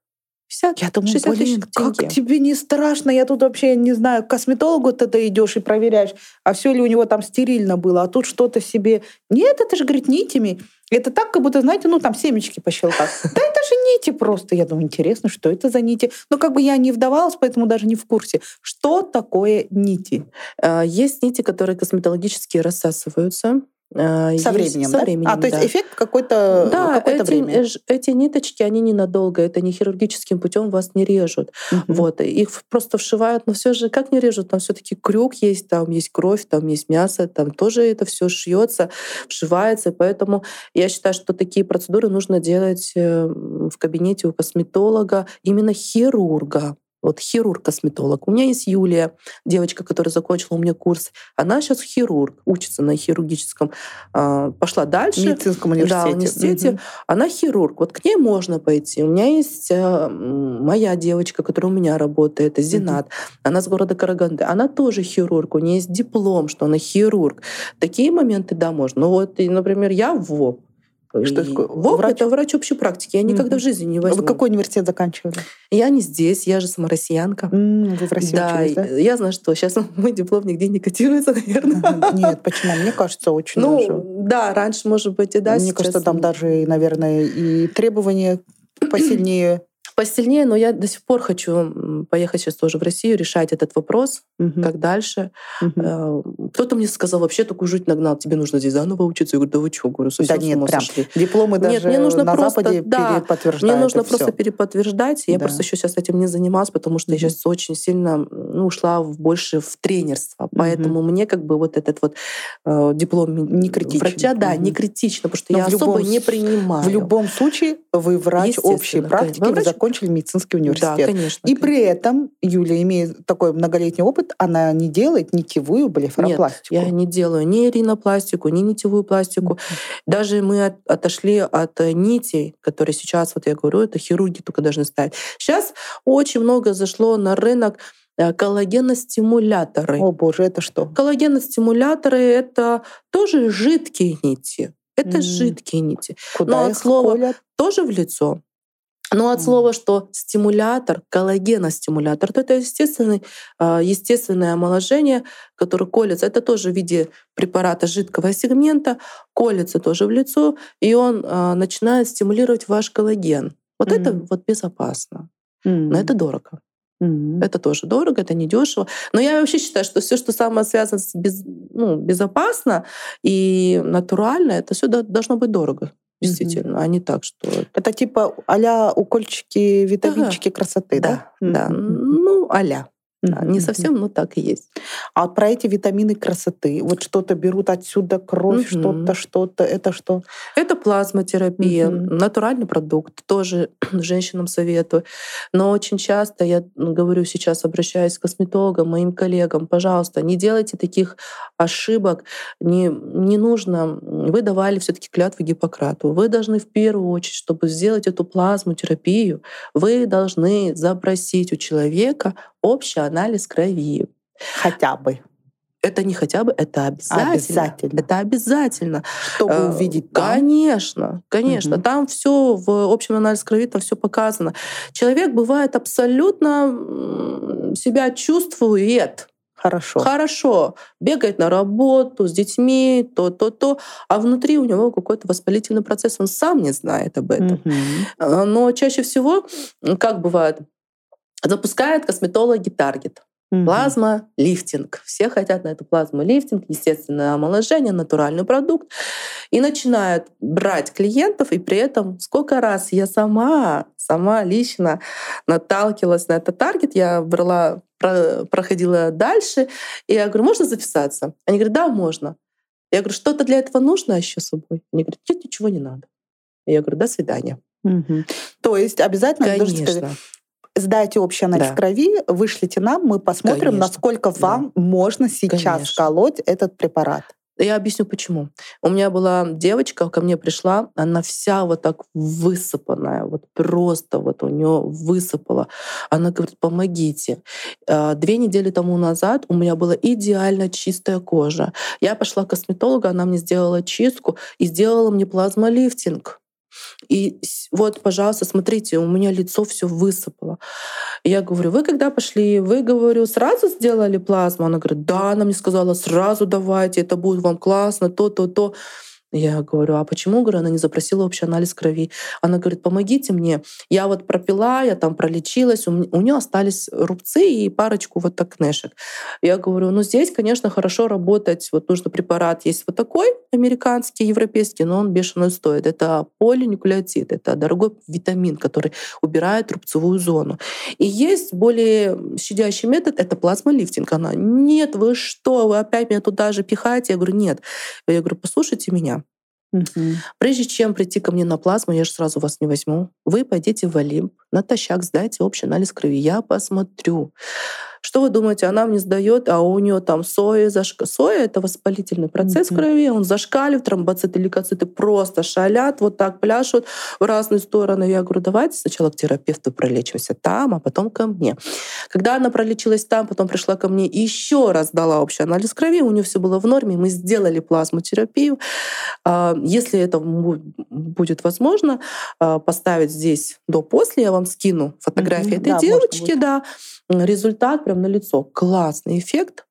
пятьдесят, я думаю, блин, как деньги. Тебе не страшно? Я тут вообще не знаю, к косметологу тогда идешь и проверяешь, а все ли у него там стерильно было, а тут что-то себе... Нет, это же, говорит, нитями. Это так, как будто, знаете, ну там семечки пощелкать. Да это же нити просто. Я думаю, интересно, что это за нити? Но как бы я не вдавалась, поэтому даже не в курсе. Что такое нити? Есть нити, которые косметологически рассасываются. Со есть, временем, со да? временем, а, то есть да. эффект какой-то, да, какое-то эти, время. Эти ниточки, они ненадолго, это не хирургическим путем вас не режут. Uh-huh. Вот. Их просто вшивают, но все же как не режут? Там все-таки крюк есть, там есть кровь, там есть мясо, там тоже это все шьется, вшивается. Поэтому я считаю, что такие процедуры нужно делать в кабинете у косметолога, именно хирурга. Вот хирург-косметолог. У меня есть Юлия, девочка, которая закончила у меня курс. Она сейчас хирург, учится на хирургическом, пошла дальше. В медицинском университете. Да, в университете. Угу. Она хирург. Вот к ней можно пойти. У меня есть моя девочка, которая у меня работает, Зинат. Угу. Она с города Караганды. Она тоже хирург. У нее есть диплом, что она хирург. Такие моменты, да, можно. Ну вот, например, я в ВОП. Что такое? ВОП врач? Это врач общей практики. Я никогда mm-hmm. в жизни не возьму. А вы какой университет заканчивали? Я не здесь, я же сама россиянка. Mm, вы в России да, учились, да? Я знаю, что сейчас мой диплом нигде не котируется, наверное. Mm-hmm. Нет, почему? Мне кажется, очень ну, даже. Да, раньше, может быть, и да. Мне кажется, там даже, наверное, и требования посильнее. Посильнее, но я до сих пор хочу поехать сейчас тоже в Россию, решать этот вопрос, uh-huh. как дальше. Uh-huh. Кто-то мне сказал, вообще такую жуть нагнал, тебе нужно здесь заново учиться. Я говорю, да вы что? Говорю, совсем да с ума нет, сошли. Прям. Дипломы даже нет, мне нужно на просто, Западе да, переподтверждают. Мне нужно просто все. переподтверждать. Я да. просто еще сейчас этим не занималась, потому что uh-huh. я сейчас очень сильно ну, ушла в, больше в тренерство. Поэтому uh-huh. мне как бы вот этот вот э, диплом не критичен. Врача, да, uh-huh. не критично, потому что но я особо любом, не принимаю. В любом случае вы врач общей практики, вы закончили медицинский университет. Да, конечно. И конечно. При этом Юля, имея такой многолетний опыт, она не делает нитевую блефоропластику. Нет, я не делаю ни ринопластику, ни нитевую пластику. Mm-hmm. Даже мы отошли от нитей, которые сейчас, вот я говорю, это хирурги только должны ставить. Сейчас очень много зашло на рынок коллагеностимуляторы. О боже, это что? Коллагеностимуляторы — это тоже жидкие нити. Это mm-hmm. жидкие нити. Куда но их от слова колят? Тоже в лицо. Но от слова, что стимулятор, коллагеностимулятор, то это естественный, естественное омоложение, которое колется. Это тоже в виде препарата жидкого сегмента, колется тоже в лицо, и он начинает стимулировать ваш коллаген. Вот mm-hmm. это вот безопасно, mm-hmm. но это дорого. Mm-hmm. Это тоже дорого, это недешево. Но я вообще считаю, что все, что самое связано с без, ну, безопасно и натурально, это все должно быть дорого. Действительно, mm-hmm. а не так, что... Это типа а-ля укольчики, витаминчики ага. красоты, да? Да, mm-hmm. да. Ну, а-ля. Mm-hmm. Не совсем, но так и есть. А вот про эти витамины красоты, вот что-то берут отсюда, кровь, mm-hmm. что-то, что-то, это что? Это плазмотерапия, mm-hmm. натуральный продукт, тоже женщинам советую. Но очень часто, я говорю сейчас, обращаюсь к косметологам, моим коллегам, пожалуйста, не делайте таких ошибок, не, не нужно. Вы давали все-таки клятву Гиппократу. Вы должны в первую очередь, чтобы сделать эту плазмотерапию, вы должны запросить у человека общий анализ крови. Хотя бы. Это не хотя бы, это обязательно. обязательно. Это обязательно. Чтобы э, увидеть. Да? Конечно, конечно. Угу. Там все в общем анализе крови, там все показано. Человек бывает абсолютно себя чувствует Хорошо. Хорошо. Бегает на работу с детьми, то-то-то. А внутри у него какой-то воспалительный процесс. Он сам не знает об этом. Mm-hmm. Но чаще всего, как бывает, запускают косметологи таргет. Mm-hmm. Плазма, лифтинг. Все хотят на эту плазму лифтинг, естественное омоложение, натуральный продукт. И начинают брать клиентов, и при этом сколько раз я сама, сама лично наталкивалась на этот таргет. Я брала, проходила дальше, и я говорю, можно записаться? Они говорят, да, можно. Я говорю, что-то для этого нужно еще с собой? Они говорят, нет, ничего не надо. Я говорю, до свидания. Mm-hmm. То есть обязательно... Конечно. Сдайте общий анализ да. крови, вышлите нам, мы посмотрим, Конечно. Насколько вам да. можно сейчас Конечно. Колоть этот препарат. Я объясню, почему. У меня была девочка, ко мне пришла, она вся вот так высыпанная, вот просто вот у нее высыпала. Она говорит, помогите. Две недели тому назад у меня была идеально чистая кожа. Я пошла к косметологу, она мне сделала чистку и сделала мне плазмолифтинг. И вот, пожалуйста, смотрите, у меня лицо все высыпало. Я говорю, вы когда пошли, вы, говорю, сразу сделали плазму? Она говорит, да, она мне сказала, сразу давайте, это будет вам классно, то, то, то. Я говорю, а почему, говорю, она не запросила общий анализ крови? Она говорит, помогите мне. Я вот пропила, я там пролечилась, у, у нее остались рубцы и парочку вот акнешек. Я говорю, ну здесь, конечно, хорошо работать, вот нужно препарат, есть вот такой американский, европейский, но он бешено стоит. Это полинуклеотид, это дорогой витамин, который убирает рубцевую зону. И есть более щадящий метод, это плазмолифтинг. Она, нет, вы что, вы опять меня туда же пихаете? Я говорю, нет. Я говорю, послушайте меня. Uh-huh. Прежде чем прийти ко мне на плазму, я же сразу вас не возьму. Вы пойдите в Олимп, натощак сдайте общий анализ крови. Я посмотрю. Что вы думаете, она мне сдает, а у нее там соя, зашка... соя — это воспалительный процесс uh-huh. крови, он зашкалив, тромбоциты, лейкоциты просто шалят, вот так пляшут в разные стороны. Я говорю, давайте сначала к терапевту пролечимся там, а потом ко мне. Когда она пролечилась там, потом пришла ко мне, еще раз дала общий анализ крови, у нее все было в норме, мы сделали плазмотерапию. Если это будет возможно, поставить здесь до-после, я вам скину фотографии uh-huh. этой да, девочки, да, результат прям на лицо. Классный эффект.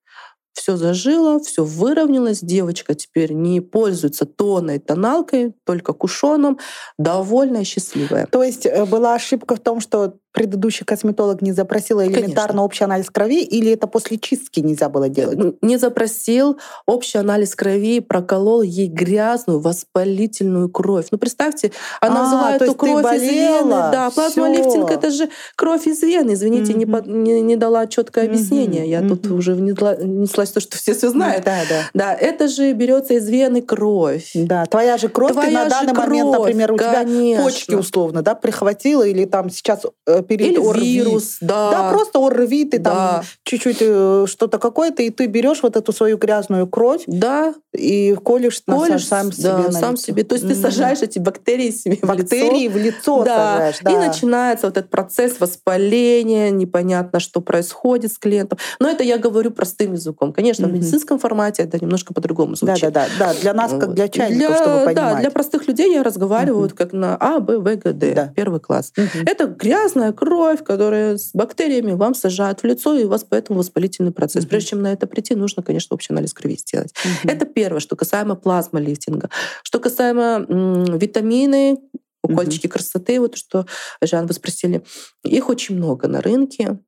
Все зажило, все выровнялось. Девочка теперь не пользуется тоной, тоналкой, только кушоном. Довольная, счастливая. То есть была ошибка в том, что предыдущий косметолог не запросил элементарно Конечно. Общий анализ крови, или это после чистки нельзя было делать? Не запросил общий анализ крови, проколол ей грязную воспалительную кровь. Ну, представьте, она а, взяла эту кровь из вены. Да, плазмолифтинг — это же кровь из вены. Извините, mm-hmm. не, не, не дала четкое mm-hmm. объяснение. Я mm-hmm. тут уже внесла, внеслась то, что все все знают. Mm-hmm. Да, да. да, это же берется из вены кровь. Да, твоя же кровь. Твоя ты на данный кровь. Момент, например, у Конечно. Тебя почки условно, да, прихватила, или там сейчас... Перед Или ОРВИ. Вирус, да. Да, просто ОРВИ, ты да. там чуть-чуть что-то какое-то, и ты берешь вот эту свою грязную кровь да. и колешь, колешь сам себе да, сам себе. То есть ты сажаешь mm-hmm. эти бактерии себе бактерии в лицо. Бактерии в лицо да. сажаешь. Да. И начинается вот этот процесс воспаления, непонятно, что происходит с клиентом. Но это я говорю простым языком. Конечно, mm-hmm. в медицинском формате это немножко по-другому звучит. Да, да, да. Для нас, как для чайников, для, чтобы понимать. Да, для простых людей я разговариваю mm-hmm. как на А, Б, В, Г, Д. Да. Первый класс. Mm-hmm. Это грязная кровь, которая с бактериями вам сажают в лицо, и у вас поэтому воспалительный процесс. Mm-hmm. Прежде чем на это прийти, нужно, конечно, общий анализ крови сделать. Mm-hmm. Это первое, что касаемо плазмолифтинга. Что касаемо м- витамины, укольчики mm-hmm. красоты, вот что, Жанна, вы спросили, их очень много на рынке.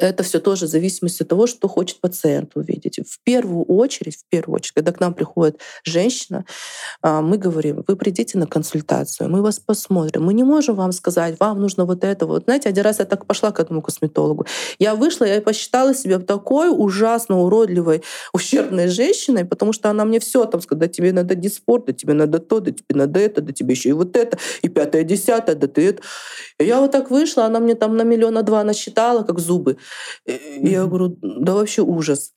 Это все тоже в зависимости от того, что хочет пациент увидеть. В первую очередь, в первую очередь, когда к нам приходит женщина, мы говорим, вы придите на консультацию, мы вас посмотрим. Мы не можем вам сказать, вам нужно вот это. Вот. Знаете, один раз я так пошла к этому косметологу. Я вышла, я посчитала себя такой ужасно уродливой, ущербной женщиной, потому что она мне все там сказала, да тебе надо диспорт, да тебе надо то, да тебе надо это, да тебе еще и вот это, и пятое, десятое, да ты это. И я вот так вышла, она мне там на миллиона два насчитала, как зубы. Я говорю, да вообще ужас.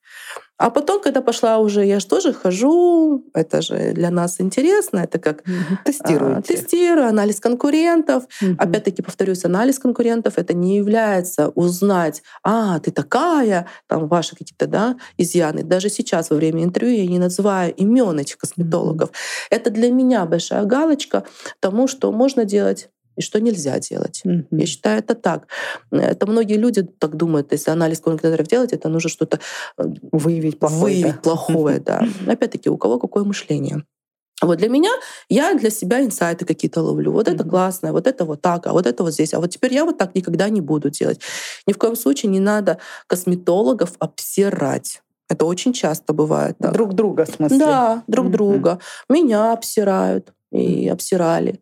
А потом, когда пошла уже, я же тоже хожу, это же для нас интересно, это как тестирую, тестирую, анализ конкурентов. Mm-hmm. Опять-таки, повторюсь, анализ конкурентов, это не является узнать, а, ты такая, там ваши какие-то да, изъяны. Даже сейчас во время интервью я не называю имен этих косметологов. Mm-hmm. Это для меня большая галочка тому, что можно делать и что нельзя делать. Mm-hmm. Я считаю, это так. Это многие люди так думают, если анализ конкурентов делать, это нужно что-то выявить плохое. Выявить плохое, да. Опять-таки, у кого какое мышление. Вот для меня, я для себя инсайты какие-то ловлю. Вот mm-hmm. это классно, вот это вот так, а вот это вот здесь. А вот теперь я вот так никогда не буду делать. Ни в коем случае не надо косметологов обсирать. Это очень часто бывает. Так. Друг друга, в смысле? Да, друг mm-hmm. друга. Меня обсирают и обсирали.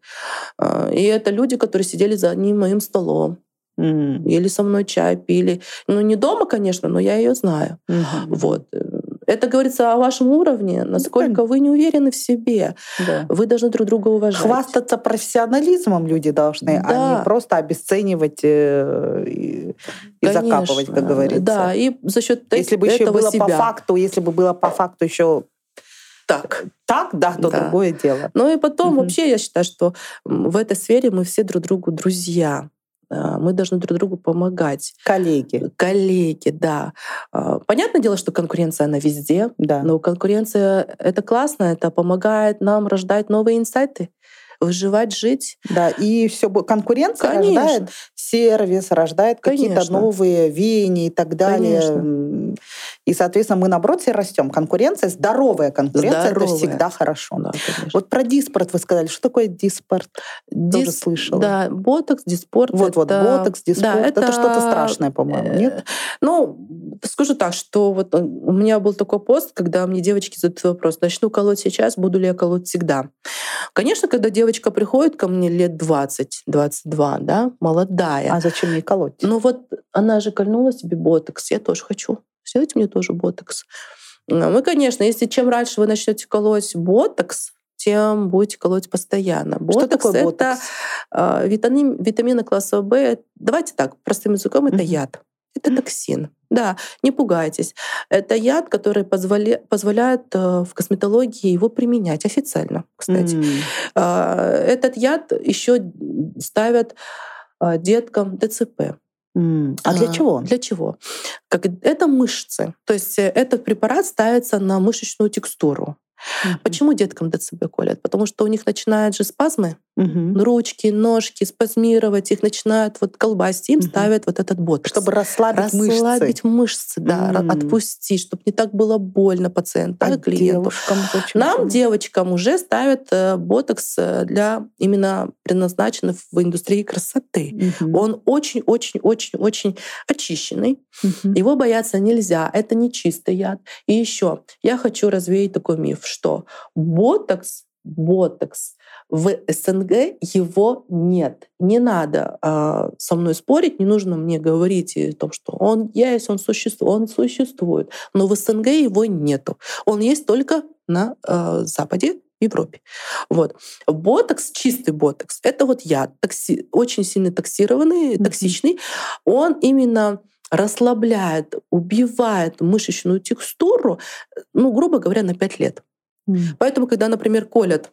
И это люди, которые сидели за одним моим столом. Mm-hmm. Или со мной чай пили. Ну, не дома, конечно, но я ее знаю. Mm-hmm. Вот. Это говорится о вашем уровне, насколько да, вы не уверены в себе. Да. Вы должны друг друга уважать. Хвастаться профессионализмом люди должны, да, а не просто обесценивать и, и закапывать, как говорится. Да, и за счет этого себя. Если бы еще было себя. по факту, если бы было по факту еще так, так да, то да. другое дело. Ну и потом угу. вообще я считаю, что в этой сфере мы все друг другу друзья. Мы должны друг другу помогать. Коллеги. Коллеги, да. Понятное дело, что конкуренция, она везде. Да. Но конкуренция — это классно, это помогает нам рождать новые инсайты, выживать, жить. Да, и все конкуренция Конечно. рождает сервис, рождает Конечно. какие-то новые веяния и так далее. Конечно. И, соответственно, мы, наоборот, все растем. Конкуренция, здоровая конкуренция, здоровая. это всегда хорошо. Да, вот про диспорт вы сказали. Что такое диспорт? Дис... Тоже слышала. Да, ботокс, диспорт. Вот-вот, это... ботокс, диспорт. Да, это это что-то страшное, по-моему, нет? Ну, скажу так, что вот у меня был такой пост, когда мне девочки задают вопрос, начну колоть сейчас, буду ли я колоть всегда? Конечно, когда девочка приходит ко мне лет двадцать, двадцать два, да, молодая. А зачем ей колоть? Ну вот она же кольнула себе ботокс, я тоже хочу. Сделайте мне тоже ботокс. Мы, конечно, если чем раньше вы начнете колоть ботокс, тем будете колоть постоянно. Ботокс Что такое ботокс? Это витамин, витамины класса В. Давайте так, простым языком, это mm-hmm. яд. Это токсин. Да, не пугайтесь. Это яд, который позволя... позволяет в косметологии его применять официально, кстати. Mm-hmm. Этот яд еще ставят деткам Д Ц П. Mm. А для а, чего? Для чего? Как, это мышцы. То есть этот препарат ставится на мышечную текстуру. Mm-hmm. Почему деткам Д Ц П колят? Потому что у них начинают же спазмы, mm-hmm. ручки, ножки спазмировать, их начинают вот колбасить, им mm-hmm. ставят вот этот ботокс. Чтобы расслабить, расслабить мышцы. мышцы, да, mm-hmm. отпустить, чтобы не так было больно пациенту, а клиенту. Нам, девочкам, уже ставят ботокс, для, именно предназначенный в индустрии красоты. Mm-hmm. Он очень-очень-очень-очень очищенный. Mm-hmm. Его бояться нельзя. Это не чистый яд. И еще я хочу развеять такой миф, что ботокс, ботокс в С Н Г его нет. Не надо э, со мной спорить, не нужно мне говорить о том, что он есть, он существует, он существует. Но в С Н Г его нету. Он есть только на э, Западе, в Европе. Вот. Ботокс, чистый ботокс, это вот яд, токси, очень сильно токсированный, mm-hmm. токсичный. Он именно расслабляет, убивает мышечную текстуру, ну, грубо говоря, на пять лет. Mm. Поэтому, когда, например, колят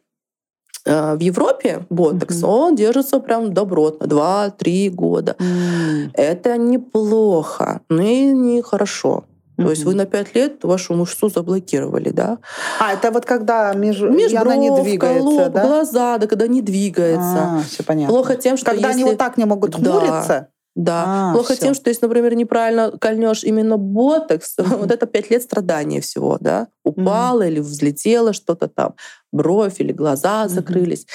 э, в Европе ботокс, mm-hmm. он держится прям добротно, два-три года. Mm. Это неплохо, но и нехорошо. То есть вы на пять лет вашу мышцу заблокировали, да? А, это вот когда меж... межбровка, она не двигается, лоб, да? глаза, да, когда не двигается. А, все понятно. Плохо тем, что когда если... они вот так не могут хмуриться... Да. Да. А, Плохо всё. Тем, что если, например, неправильно кольнешь именно ботокс, mm-hmm. вот это пять лет страдания всего, да? Упала mm-hmm. или взлетела что-то там, бровь или глаза mm-hmm. закрылись.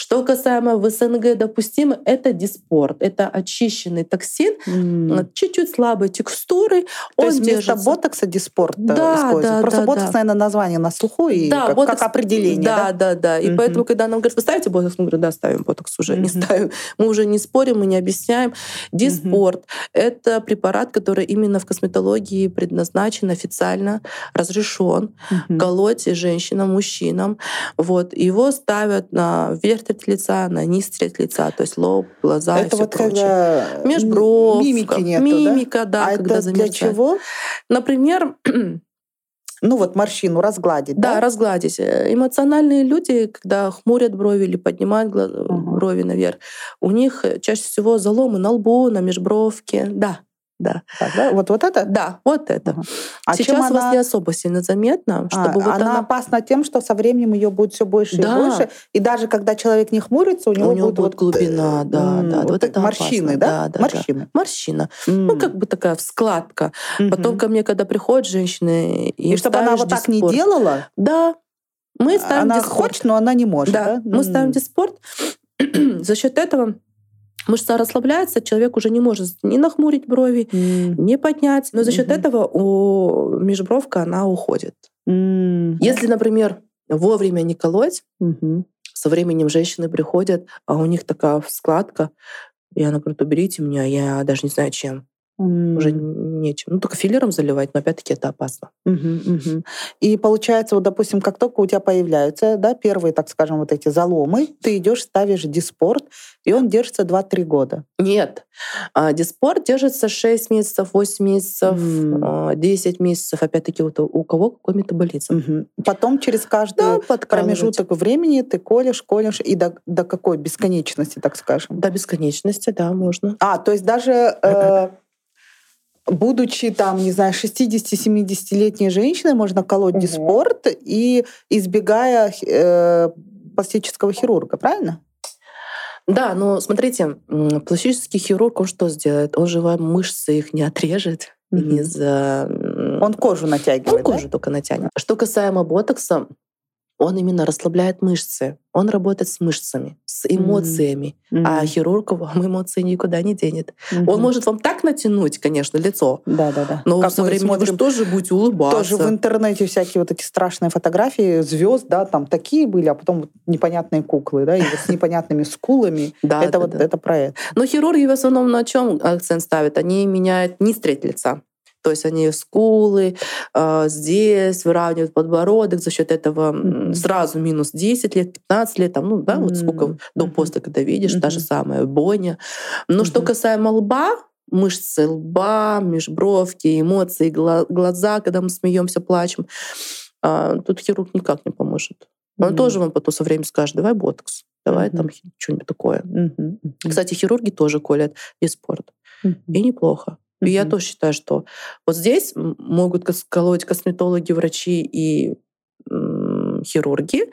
Что касаемо в С Н Г допустимо, это диспорт, это очищенный токсин, mm-hmm. чуть-чуть слабой текстуры. То он есть вместо ботокса диспорт да, используется? Да, Просто да, ботокс, да. наверное, название на слуху и да, как, ботокс, как определение. Да, да, да. да. И mm-hmm. поэтому, когда нам говорят, вы ставите ботокс? Мы говорим, да, ставим ботокс уже, mm-hmm. не ставим. Мы уже не спорим, мы не объясняем. Диспорт mm-hmm. — это препарат, который именно в косметологии предназначен, официально разрешен mm-hmm. колоть женщинам, мужчинам. Вот. Его ставят на верх треть лица, на низ треть лица, то есть лоб, глаза это и все вот прочее. Межбровка, мимики нету, мимика, да, да а когда это для чего? Например, ну вот морщину разгладить, да? Да, разгладить. Эмоциональные люди, когда хмурят брови или поднимают глаз... uh-huh. брови наверх, у них чаще всего заломы на лбу, на межбровке, да. Да. Так, да? Вот, вот это? Да, вот это. Угу. А сейчас у вас она... не особо сильно заметно. Чтобы а, вот она, она опасна тем, что со временем ее будет все больше да. и больше. И даже когда человек не хмурится, у него, у него будет, будет глубина, вот... да, да. Вот, вот это морщины, опасно. Да? Да, да? Морщины. Да. Морщина. Mm. Ну, как бы такая вскладка. Mm-hmm. Потом ко мне, когда приходят женщины, и чтобы она вот так не делала? Да. Мы ставим она диспорт. Хочет, но она не может. Да. Да? Мы mm. ставим диспорт. За счет этого мышца расслабляется, человек уже не может ни нахмурить брови, mm. ни поднять. Но за счет mm-hmm. этого у... межбровка она уходит. Mm. Если, например, вовремя не колоть, mm-hmm. со временем женщины приходят, а у них такая складка, и она говорит, уберите меня, я даже не знаю, чем. Mm. Уже нечем. Ну, только филлером заливать, но опять-таки это опасно. Uh-huh, uh-huh. И получается, вот, допустим, как только у тебя появляются, да, первые, так скажем, вот эти заломы, ты идешь, ставишь диспорт, и он держится два-три года. Нет. Диспорт держится шесть месяцев, восемь месяцев, uh-huh. десять месяцев. Опять-таки вот у кого какой метаболизм. Uh-huh. Потом через каждый да, промежуток времени ты колешь, колешь, и до, до какой бесконечности, так скажем? До бесконечности, да, можно. А, то есть даже... Э- Будучи, там, не знаю, шестидесяти-семидесятилетней женщиной, можно колоть угу. диспорт, и избегая э, пластического хирурга, правильно? Да, но смотрите, пластический хирург, он что сделает? Он же вам мышцы их не отрежет. Угу. Не за... Он кожу натягивает. Он да? кожу только натянет. Что касаемо ботокса, он именно расслабляет мышцы. Он работает с мышцами, с эмоциями. Mm-hmm. А хирург вам эмоции никуда не денет. Mm-hmm. Он может вам так натянуть, конечно, лицо. Да-да-да. Но как со мы временем смотрим, тоже будете улыбаться. Тоже в интернете всякие вот эти страшные фотографии звезд, да, там такие были, а потом непонятные куклы, да, и вот с непонятными скулами. Это вот это про это. Но хирурги в основном на чем акцент ставят? Они меняют низ треть лица. То есть они скулы э, здесь, выравнивают подбородок, за счет этого mm-hmm. сразу минус десять лет, пятнадцать лет, там, ну да, mm-hmm. вот сколько до-после, когда видишь, mm-hmm. та же самая бойня. Но mm-hmm. что касаемо лба, мышцы лба, межбровки, эмоции, гла- глаза, когда мы смеемся, плачем, э, тут хирург никак не поможет. Он mm-hmm. тоже вам потом со временем скажет, давай ботокс, давай mm-hmm. там что-нибудь такое. Mm-hmm. Кстати, хирурги тоже колят диспорт. Mm-hmm. И неплохо. И я mm-hmm. тоже считаю, что вот здесь могут колоть косметологи, врачи и м- хирурги.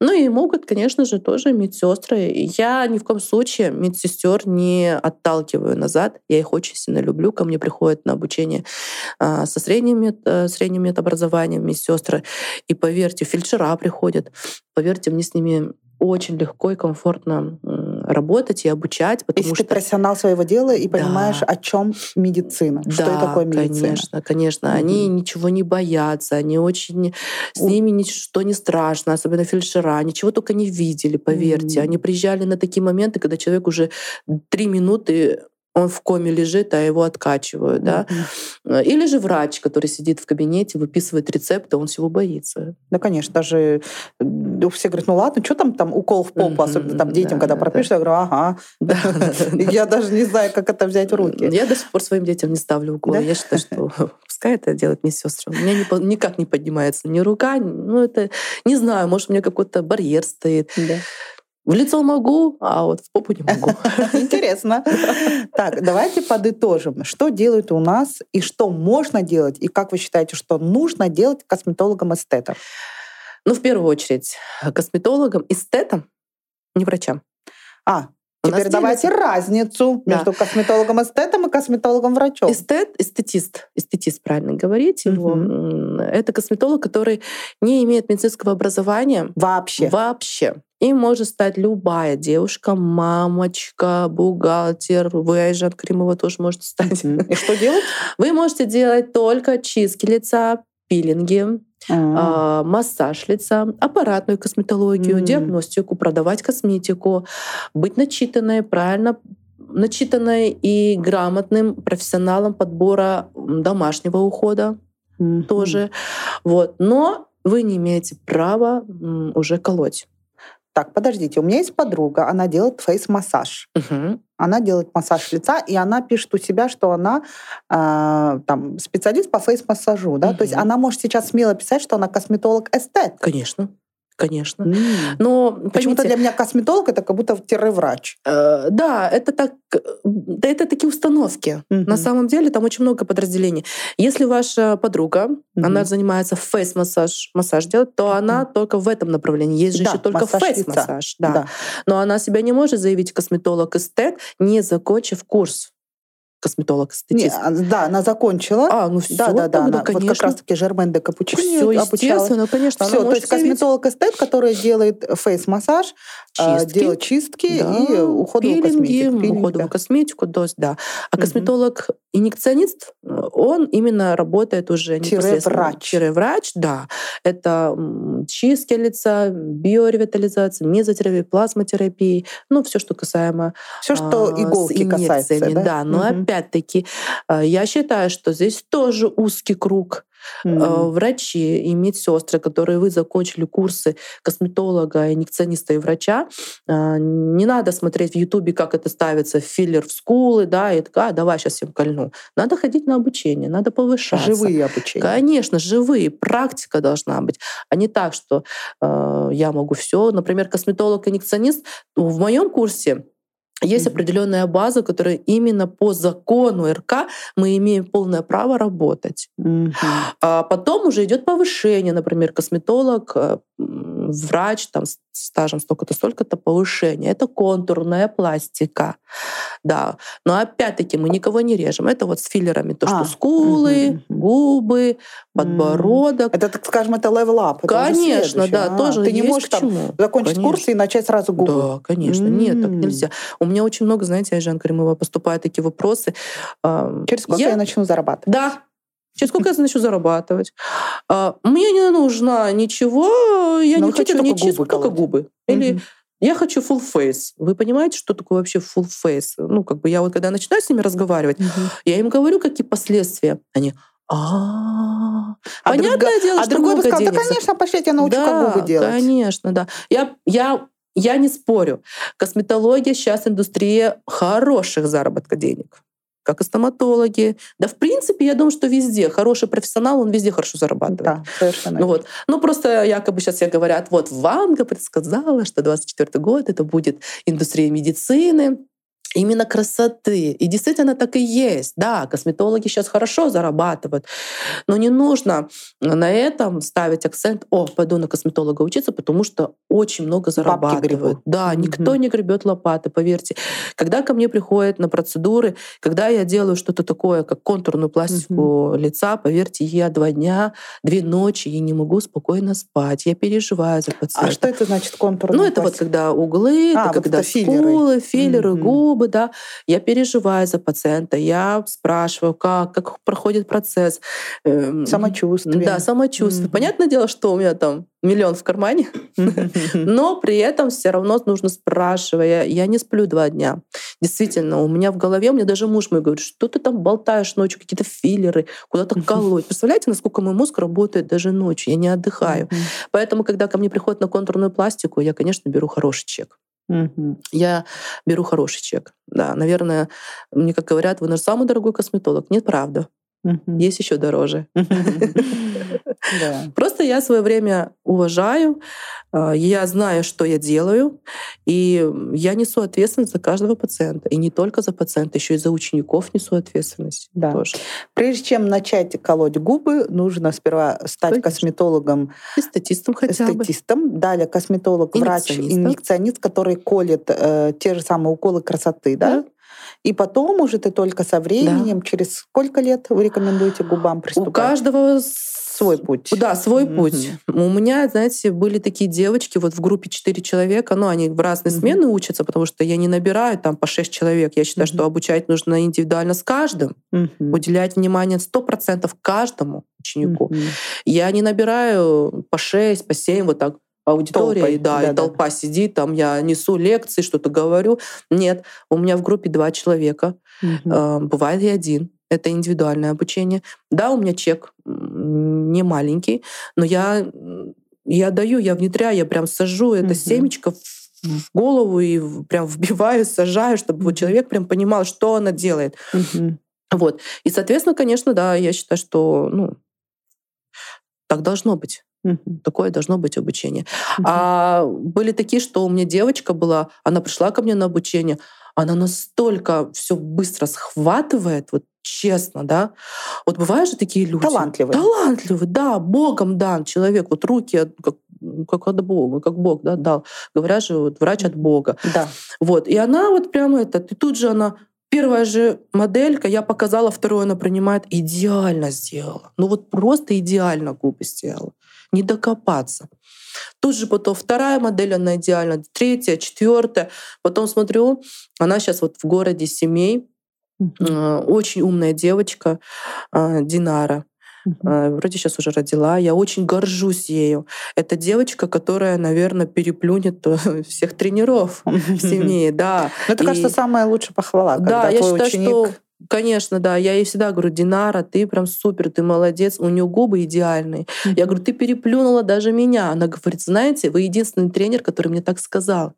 Ну и могут, конечно же, тоже медсестры. Я ни в коем случае медсестер не отталкиваю назад. Я их очень сильно люблю. Ко мне приходят на обучение со средним, мед, средним медобразованием медсестры. И поверьте, фельдшера приходят. Поверьте, мне с ними очень легко и комфортно работать и обучать, потому Если что... ты профессионал своего дела и понимаешь, да. о чем медицина, да, что такое медицина. конечно, конечно. Mm-hmm. Они ничего не боятся, они очень... С У... ними ничто не страшно, особенно фельдшера. Ничего только не видели, поверьте. Mm-hmm. Они приезжали на такие моменты, когда человек уже три минуты... он в коме лежит, а его откачивают, да. Mm-hmm. Или же врач, который сидит в кабинете, выписывает рецепты, он всего боится. Да, конечно, даже все говорят, ну ладно, что там, там укол в попу, mm-hmm. особенно там детям, да, когда да, пропишешь, да. я говорю, ага. Да, да, да, я да. даже не знаю, как это взять в руки. Я до сих пор своим детям не ставлю укол. Да? Я считаю, что пускай это делают медсестры. У меня не, никак не поднимается ни рука, ну это, не знаю, может, у меня какой-то барьер стоит. Да. В лицо могу, а вот в попу не могу. Интересно. Так, давайте подытожим, что делают у нас и что можно делать, и как вы считаете, что нужно делать косметологам-эстетам? Ну, в первую очередь, косметологам-эстетам, не врачам. А, теперь давайте разницу между косметологом-эстетом и косметологом-врачом. Эстет, эстетист, эстетист, правильно говорить. Это косметолог, который не имеет медицинского образования. Вообще. Вообще. И может стать любая девушка, мамочка, бухгалтер. Вы, Ай, Жанна Каримова, тоже можете стать. И что делать? Вы можете делать только чистки лица, пилинги, а. массаж лица, аппаратную косметологию, mm. диагностику, продавать косметику, быть начитанной, правильно начитанной и грамотным профессионалом подбора домашнего ухода mm-hmm. тоже. Вот. Но вы не имеете права уже колоть. Так, подождите, у меня есть подруга, она делает фейс-массаж. Угу. Она делает массаж лица, и она пишет у себя, что она э, там, специалист по фейс-массажу. Да? Угу. То есть она может сейчас смело писать, что она косметолог-эстет. Конечно. конечно. Mm. Но почему-то, понимаете, для меня косметолог — это как будто тире-врач. Э, да, это так, да, это такие установки. Mm-hmm. На самом деле там очень много подразделений. Если ваша подруга, mm-hmm. она занимается фейс-массаж, массаж делает, то она mm-hmm. только в этом направлении. Есть же да, еще только фейс-массаж. Да. Да. Но она себя не может заявить косметолог-эстет, не закончив курс. Косметолог-эстетист. Не, да, она закончила. А, ну все, да, да, да, она, конечно. Вот как раз-таки Жермен де Капучино обучалась. Все, естественно, конечно. Все, то есть косметолог-эстет, который делает фейс-массаж, чистки. делает чистки да. и уходовую Пилинги, косметику. Пилинги, уходовую да. косметику, дождь, да. А угу. косметолог-инъекционист, он именно работает уже непосредственно. Тире-врач. Тире-врач, да. Это чистки лица, биоревитализация, мезотерапия, плазмотерапия, ну все, что касаемо... Все, что а, иголки касается, да? Да, но угу. опять Опять-таки, я считаю, что здесь тоже узкий круг. Mm-hmm. Врачи и медсестры, которые вы закончили курсы косметолога, инъекциониста и врача, не надо смотреть в Ютубе, как это ставится, филлер в скулы, да, и такая, а, давай сейчас всем кольну. Надо ходить на обучение, надо повышаться. Живые обучения. Конечно, живые, практика должна быть, а не так, что э, я могу все. Например, косметолог-инъекционист в моем курсе есть определенная база, которая именно по закону эр ка мы имеем полное право работать. Mm-hmm. А потом уже идет повышение, например, косметолог, врач, там, стажем столько-то, столько-то повышение. Это контурная пластика. Да. Но опять-таки мы никого не режем. Это вот с филлерами то, а, что скулы, угу. губы, подбородок. Это, так скажем, это левел-ап. Конечно, да. А, тоже ты не можешь там закончить конечно. курс и начать сразу губы. Да, конечно. М-м. Нет, так нельзя. У меня очень много, знаете, Жанна Каримова, поступают такие вопросы. Через сколько я, я начну зарабатывать? Да. Через сколько я начну зарабатывать? Мне не нужно ничего, я но не хочу ни чистку, только губы. Или mm-hmm. я хочу full face. Вы понимаете, что такое вообще full face? Ну, как бы я вот, когда начинаю с ними разговаривать, mm-hmm. я им говорю, какие последствия. Они... А-а-а. Понятное а дело, а что другой бы сказал, денег. Да, конечно, пошли, я тебя научу, да, как губы делать. Да, конечно, да. Я... я Я не спорю. Косметология сейчас индустрия хороших заработка денег. Как и стоматологи. Да, в принципе, я думаю, что везде. Хороший профессионал, он везде хорошо зарабатывает. Да, совершенно. Вот. Ну, просто якобы сейчас все говорят, вот Ванга предсказала, что двадцать четвёртый год это будет индустрия медицины. Именно красоты. И действительно так и есть. Да, косметологи сейчас хорошо зарабатывают, но не нужно на этом ставить акцент. О, пойду на косметолога учиться, потому что очень много зарабатывают. Да, никто mm-hmm. не гребет лопаты, поверьте. Когда ко мне приходят на процедуры, когда я делаю что-то такое, как контурную пластику mm-hmm. лица, поверьте, я два дня, две ночи и не могу спокойно спать. Я переживаю за пациента. А что это значит контурная ну, пластика? Ну, это вот когда углы, а, это вот когда это скулы, филлеры, филлеры mm-hmm. губы. Да, я переживаю за пациента, я спрашиваю, как, как проходит процесс. Самочувствие. Да, самочувствие. Mm-hmm. Понятное дело, что у меня там миллион в кармане, mm-hmm. но при этом все равно нужно спрашивать. Я, я не сплю два дня. Действительно, у меня в голове, у меня даже муж мой говорит, что ты там болтаешь ночью, какие-то филлеры, куда-то колоть. Представляете, насколько мой мозг работает даже ночью, я не отдыхаю. Mm-hmm. Поэтому, когда ко мне приходят на контурную пластику, я, конечно, беру хороший чек. Угу. Я беру хороший чек. Да, наверное, мне как говорят, вы наш самый дорогой косметолог. Нет, правда. Угу. Есть еще дороже. Просто я свое время уважаю, я знаю, что я делаю, и я несу ответственность за каждого пациента. И не только за пациента, еще и за учеников несу ответственность. Да. Тоже. Прежде чем начать колоть губы, нужно сперва стать Конечно. косметологом, эстетистом, хотя эстетистом. Бы. Далее косметолог, врач, инъекционист, который колет э, те же самые уколы красоты, да? да? И потом уже ты только со временем, да. через сколько лет вы рекомендуете губам приступать? У каждого свой путь. Да, свой mm-hmm. путь. У меня, знаете, были такие девочки, вот в группе четыре человека, но они в разные mm-hmm. смены учатся, потому что я не набираю там по шесть человек. Я считаю, mm-hmm. что обучать нужно индивидуально с каждым, mm-hmm. уделять внимание сто процентов каждому ученику. Mm-hmm. Я не набираю по шесть, по семь, вот так. Аудитория, толпой, да, да, и толпа да. сидит, там я несу лекции, что-то говорю. Нет, у меня в группе два человека, угу. бывает и один. Это индивидуальное обучение. Да, у меня чек не маленький, но я, я даю, я внедряю, я прям сажу это угу. семечко в, в голову и прям вбиваю, сажаю, чтобы вот человек прям понимал, что она делает. Угу. Вот. И, соответственно, конечно, да, я считаю, что ну, так должно быть. Uh-huh. Такое должно быть обучение. Uh-huh. А были такие, что у меня девочка была, она пришла ко мне на обучение, она настолько все быстро схватывает, вот честно, да. Вот бывают же такие люди. Талантливые. Талантливые, да, Богом дан человек. Вот руки как, как от Бога, как Бог, да, дал. Говорят же, вот врач от Бога. Да. Вот. И она вот прямо это, и тут же она... Первая же моделька, я показала, вторую она принимает, идеально сделала. Ну вот просто идеально губы сделала. Не докопаться. Тут же потом вторая модель, она идеально, третья, четвертая. Потом смотрю, она сейчас вот в городе Семей. Mm-hmm. Очень умная девочка Динара. Mm-hmm. Вроде сейчас уже родила. Я очень горжусь ею. Это девочка, которая, наверное, переплюнет всех тренеров в семье. Да. Но это, и... кажется, самая лучшая похвала, когда да, твой я считаю, ученик... что, конечно, да. Я ей всегда говорю, Динара, ты прям супер, ты молодец. У нее губы идеальные. Mm-hmm. Я говорю, ты переплюнула даже меня. Она говорит, знаете, вы единственный тренер, который мне так сказал.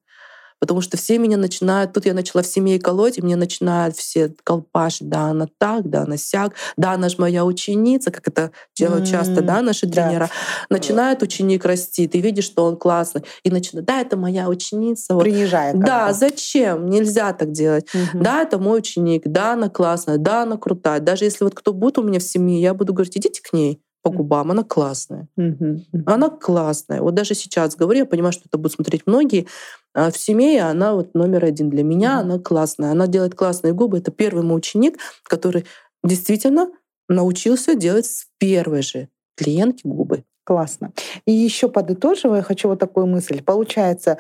Потому что все меня начинают... Тут я начала в семье колоть, и мне начинают все колпашить. Да, она так, да, она сяк. Да, она же моя ученица, как это делают mm-hmm. часто, да, наши да. тренера. Начинает ученик расти, ты видишь, что он классный. И начинает, да, это моя ученица. Принижает. Вот. Да, зачем? Нельзя так делать. Mm-hmm. Да, это мой ученик, да, она классная, да, она крутая. Даже если вот кто будет у меня в семье, я буду говорить, идите к ней. По губам, она классная. Mm-hmm. Она классная. Вот даже сейчас говорю, я понимаю, что это будут смотреть многие. В семье она вот номер один для меня, mm-hmm. она классная. Она делает классные губы. Это первый мой ученик, который действительно научился делать с первой же клиентки губы. Классно. И еще подытоживая, хочу вот такую мысль. Получается,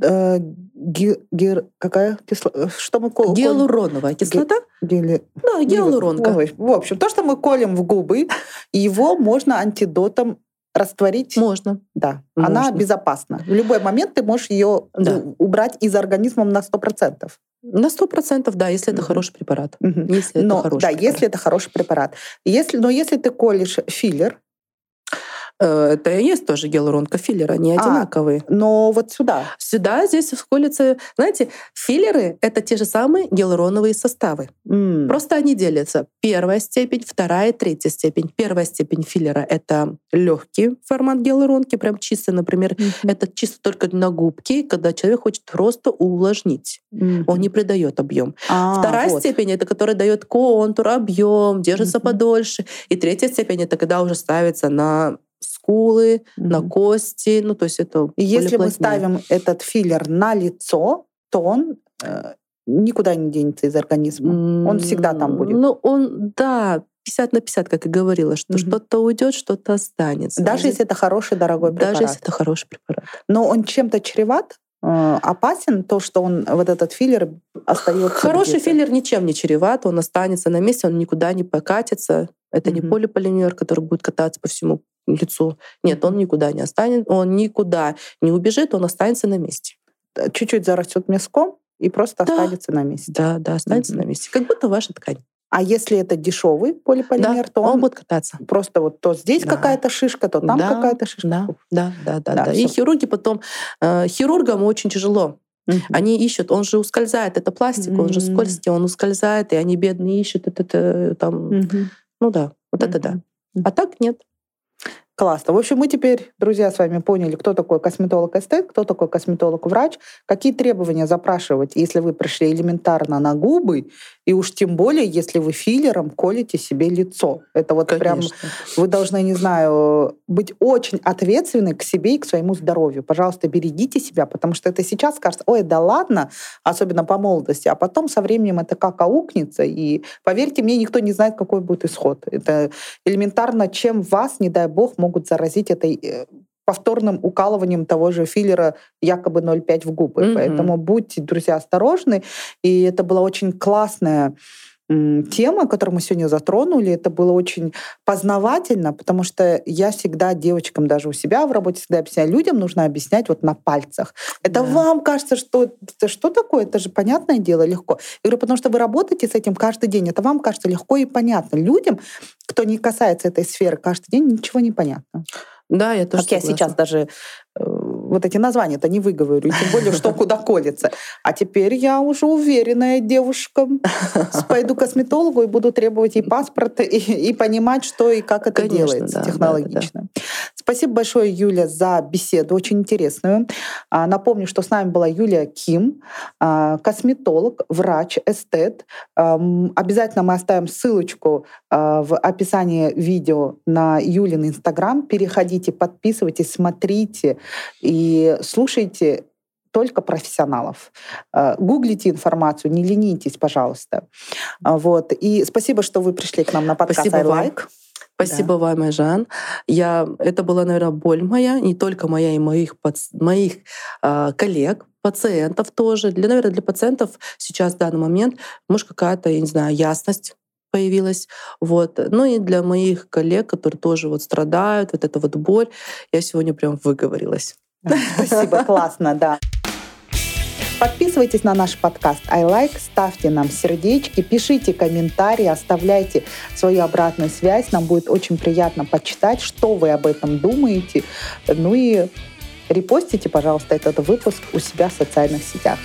э, гир, гир, какая кислота? Что мы колем? Гиалуроновая кислота? Гили... Да, гиалуронка. Ой, в общем, то, что мы колем в губы, его можно антидотом растворить. Можно. Да. Можно. Она безопасна. В любой момент ты можешь ее да. убрать из организма на сто процентов. На сто процентов, да, если это mm-hmm. хороший препарат. Mm-hmm. Если но, это хороший да, препарат. Если это хороший препарат. Если, но если ты колешь филлер, это и есть тоже гиалуронка, филлеры, они а, одинаковые. Но вот сюда? Сюда, здесь колется... Знаете, филлеры — это те же самые гиалуроновые составы. Mm. Просто они делятся. Первая степень, вторая, третья степень. Первая степень филлера — это легкий формат гиалуронки, прям чисто, например. Mm-hmm. Это чисто только на губки, когда человек хочет просто увлажнить. Mm-hmm. Он не придает объем. А, вторая вот. Степень — это которая дает контур, объем, держится mm-hmm. подольше. И третья степень — это когда уже ставится на... скулы, mm-hmm. на кости, ну то есть это и если мы ставим этот филлер на лицо, то он э, никуда не денется из организма, mm-hmm. он всегда там будет. Ну он, да, пятьдесят на пятьдесят, как и говорила, что mm-hmm. что-то уйдет, что-то останется. Даже он, если это хороший, дорогой препарат. Даже если это хороший препарат. Но он чем-то чреват? Опасен то, что он вот этот филлер остается. Хороший где-то. Филлер ничем не чреват, он останется на месте, он никуда не покатится. Это mm-hmm. не полиполимер, который будет кататься по всему лицу. Нет, он никуда не останется, он никуда не убежит, он останется на месте. Чуть-чуть зарастет мяском и просто да. останется на месте. Да, да, останется mm-hmm. на месте, как будто ваша ткань. А если это дешевый полиполимер, да, то он, он будет кататься. Просто вот то здесь да. какая-то шишка, то там да, какая-то шишка. Да, да, да, да. да, да. И хирурги потом... Э, хирургам очень тяжело. Mm-hmm. Они ищут, он же ускользает, это пластик, mm-hmm. он же скользкий, он ускользает, и они бедные ищут это, это там... Mm-hmm. Ну да, вот mm-hmm. это да. Mm-hmm. А так нет. Классно. В общем, мы теперь, друзья, с вами поняли, кто такой косметолог-эстет, кто такой косметолог-врач, какие требования запрашивать, если вы пришли элементарно на губы, и уж тем более, если вы филлером колите себе лицо. Это вот конечно. Прям... Вы должны, не знаю, быть очень ответственны к себе и к своему здоровью. Пожалуйста, берегите себя, потому что это сейчас кажется, ой, да ладно, особенно по молодости, а потом со временем это как аукнется, и, поверьте мне, никто не знает, какой будет исход. Это элементарно, чем вас, не дай бог, могут заразить этой повторным укалыванием того же филлера якобы ноль пять в губы. Mm-hmm. Поэтому будьте, друзья, осторожны. И это была очень классная тема, которую мы сегодня затронули. Это было очень познавательно, потому что я всегда девочкам, даже у себя в работе, всегда объясняю, людям нужно объяснять вот на пальцах. Это да. вам кажется, что это что такое? Это же понятное дело, легко. Я говорю, потому что вы работаете с этим каждый день. Это вам кажется легко и понятно. Людям, кто не касается этой сферы каждый день, ничего не понятно. Да, я тоже. Как я сейчас даже вот эти названия-то не выговорю, тем более, что куда колется. А теперь я уже уверенная девушка. Пойду к косметологу и буду требовать и паспорт, и, и понимать, что и как это Конечно, делается да, технологично. Да, да. Спасибо большое, Юля, за беседу, очень интересную. Напомню, что с нами была Юлия Ким, косметолог, врач, эстет. Обязательно мы оставим ссылочку в описании видео на Юлин Инстаграм. Переходите, подписывайтесь, смотрите и слушайте только профессионалов. Гуглите информацию, не ленитесь, пожалуйста. Вот. И спасибо, что вы пришли к нам на подкаст Ai Like. Спасибо да. вам, Жан. Я, это была, наверное, боль моя, не только моя, и моих, моих э, коллег, пациентов тоже. Для, наверное, для пациентов сейчас, в данный момент, может, какая-то, я не знаю, ясность появилась. Вот. Ну и для моих коллег, которые тоже вот страдают, вот эта вот боль, я сегодня прям выговорилась. Спасибо, классно, да. Подписывайтесь на наш подкаст Ai Like, ставьте нам сердечки, пишите комментарии, оставляйте свою обратную связь. Нам будет очень приятно почитать, что вы об этом думаете. Ну и репостите, пожалуйста, этот выпуск у себя в социальных сетях.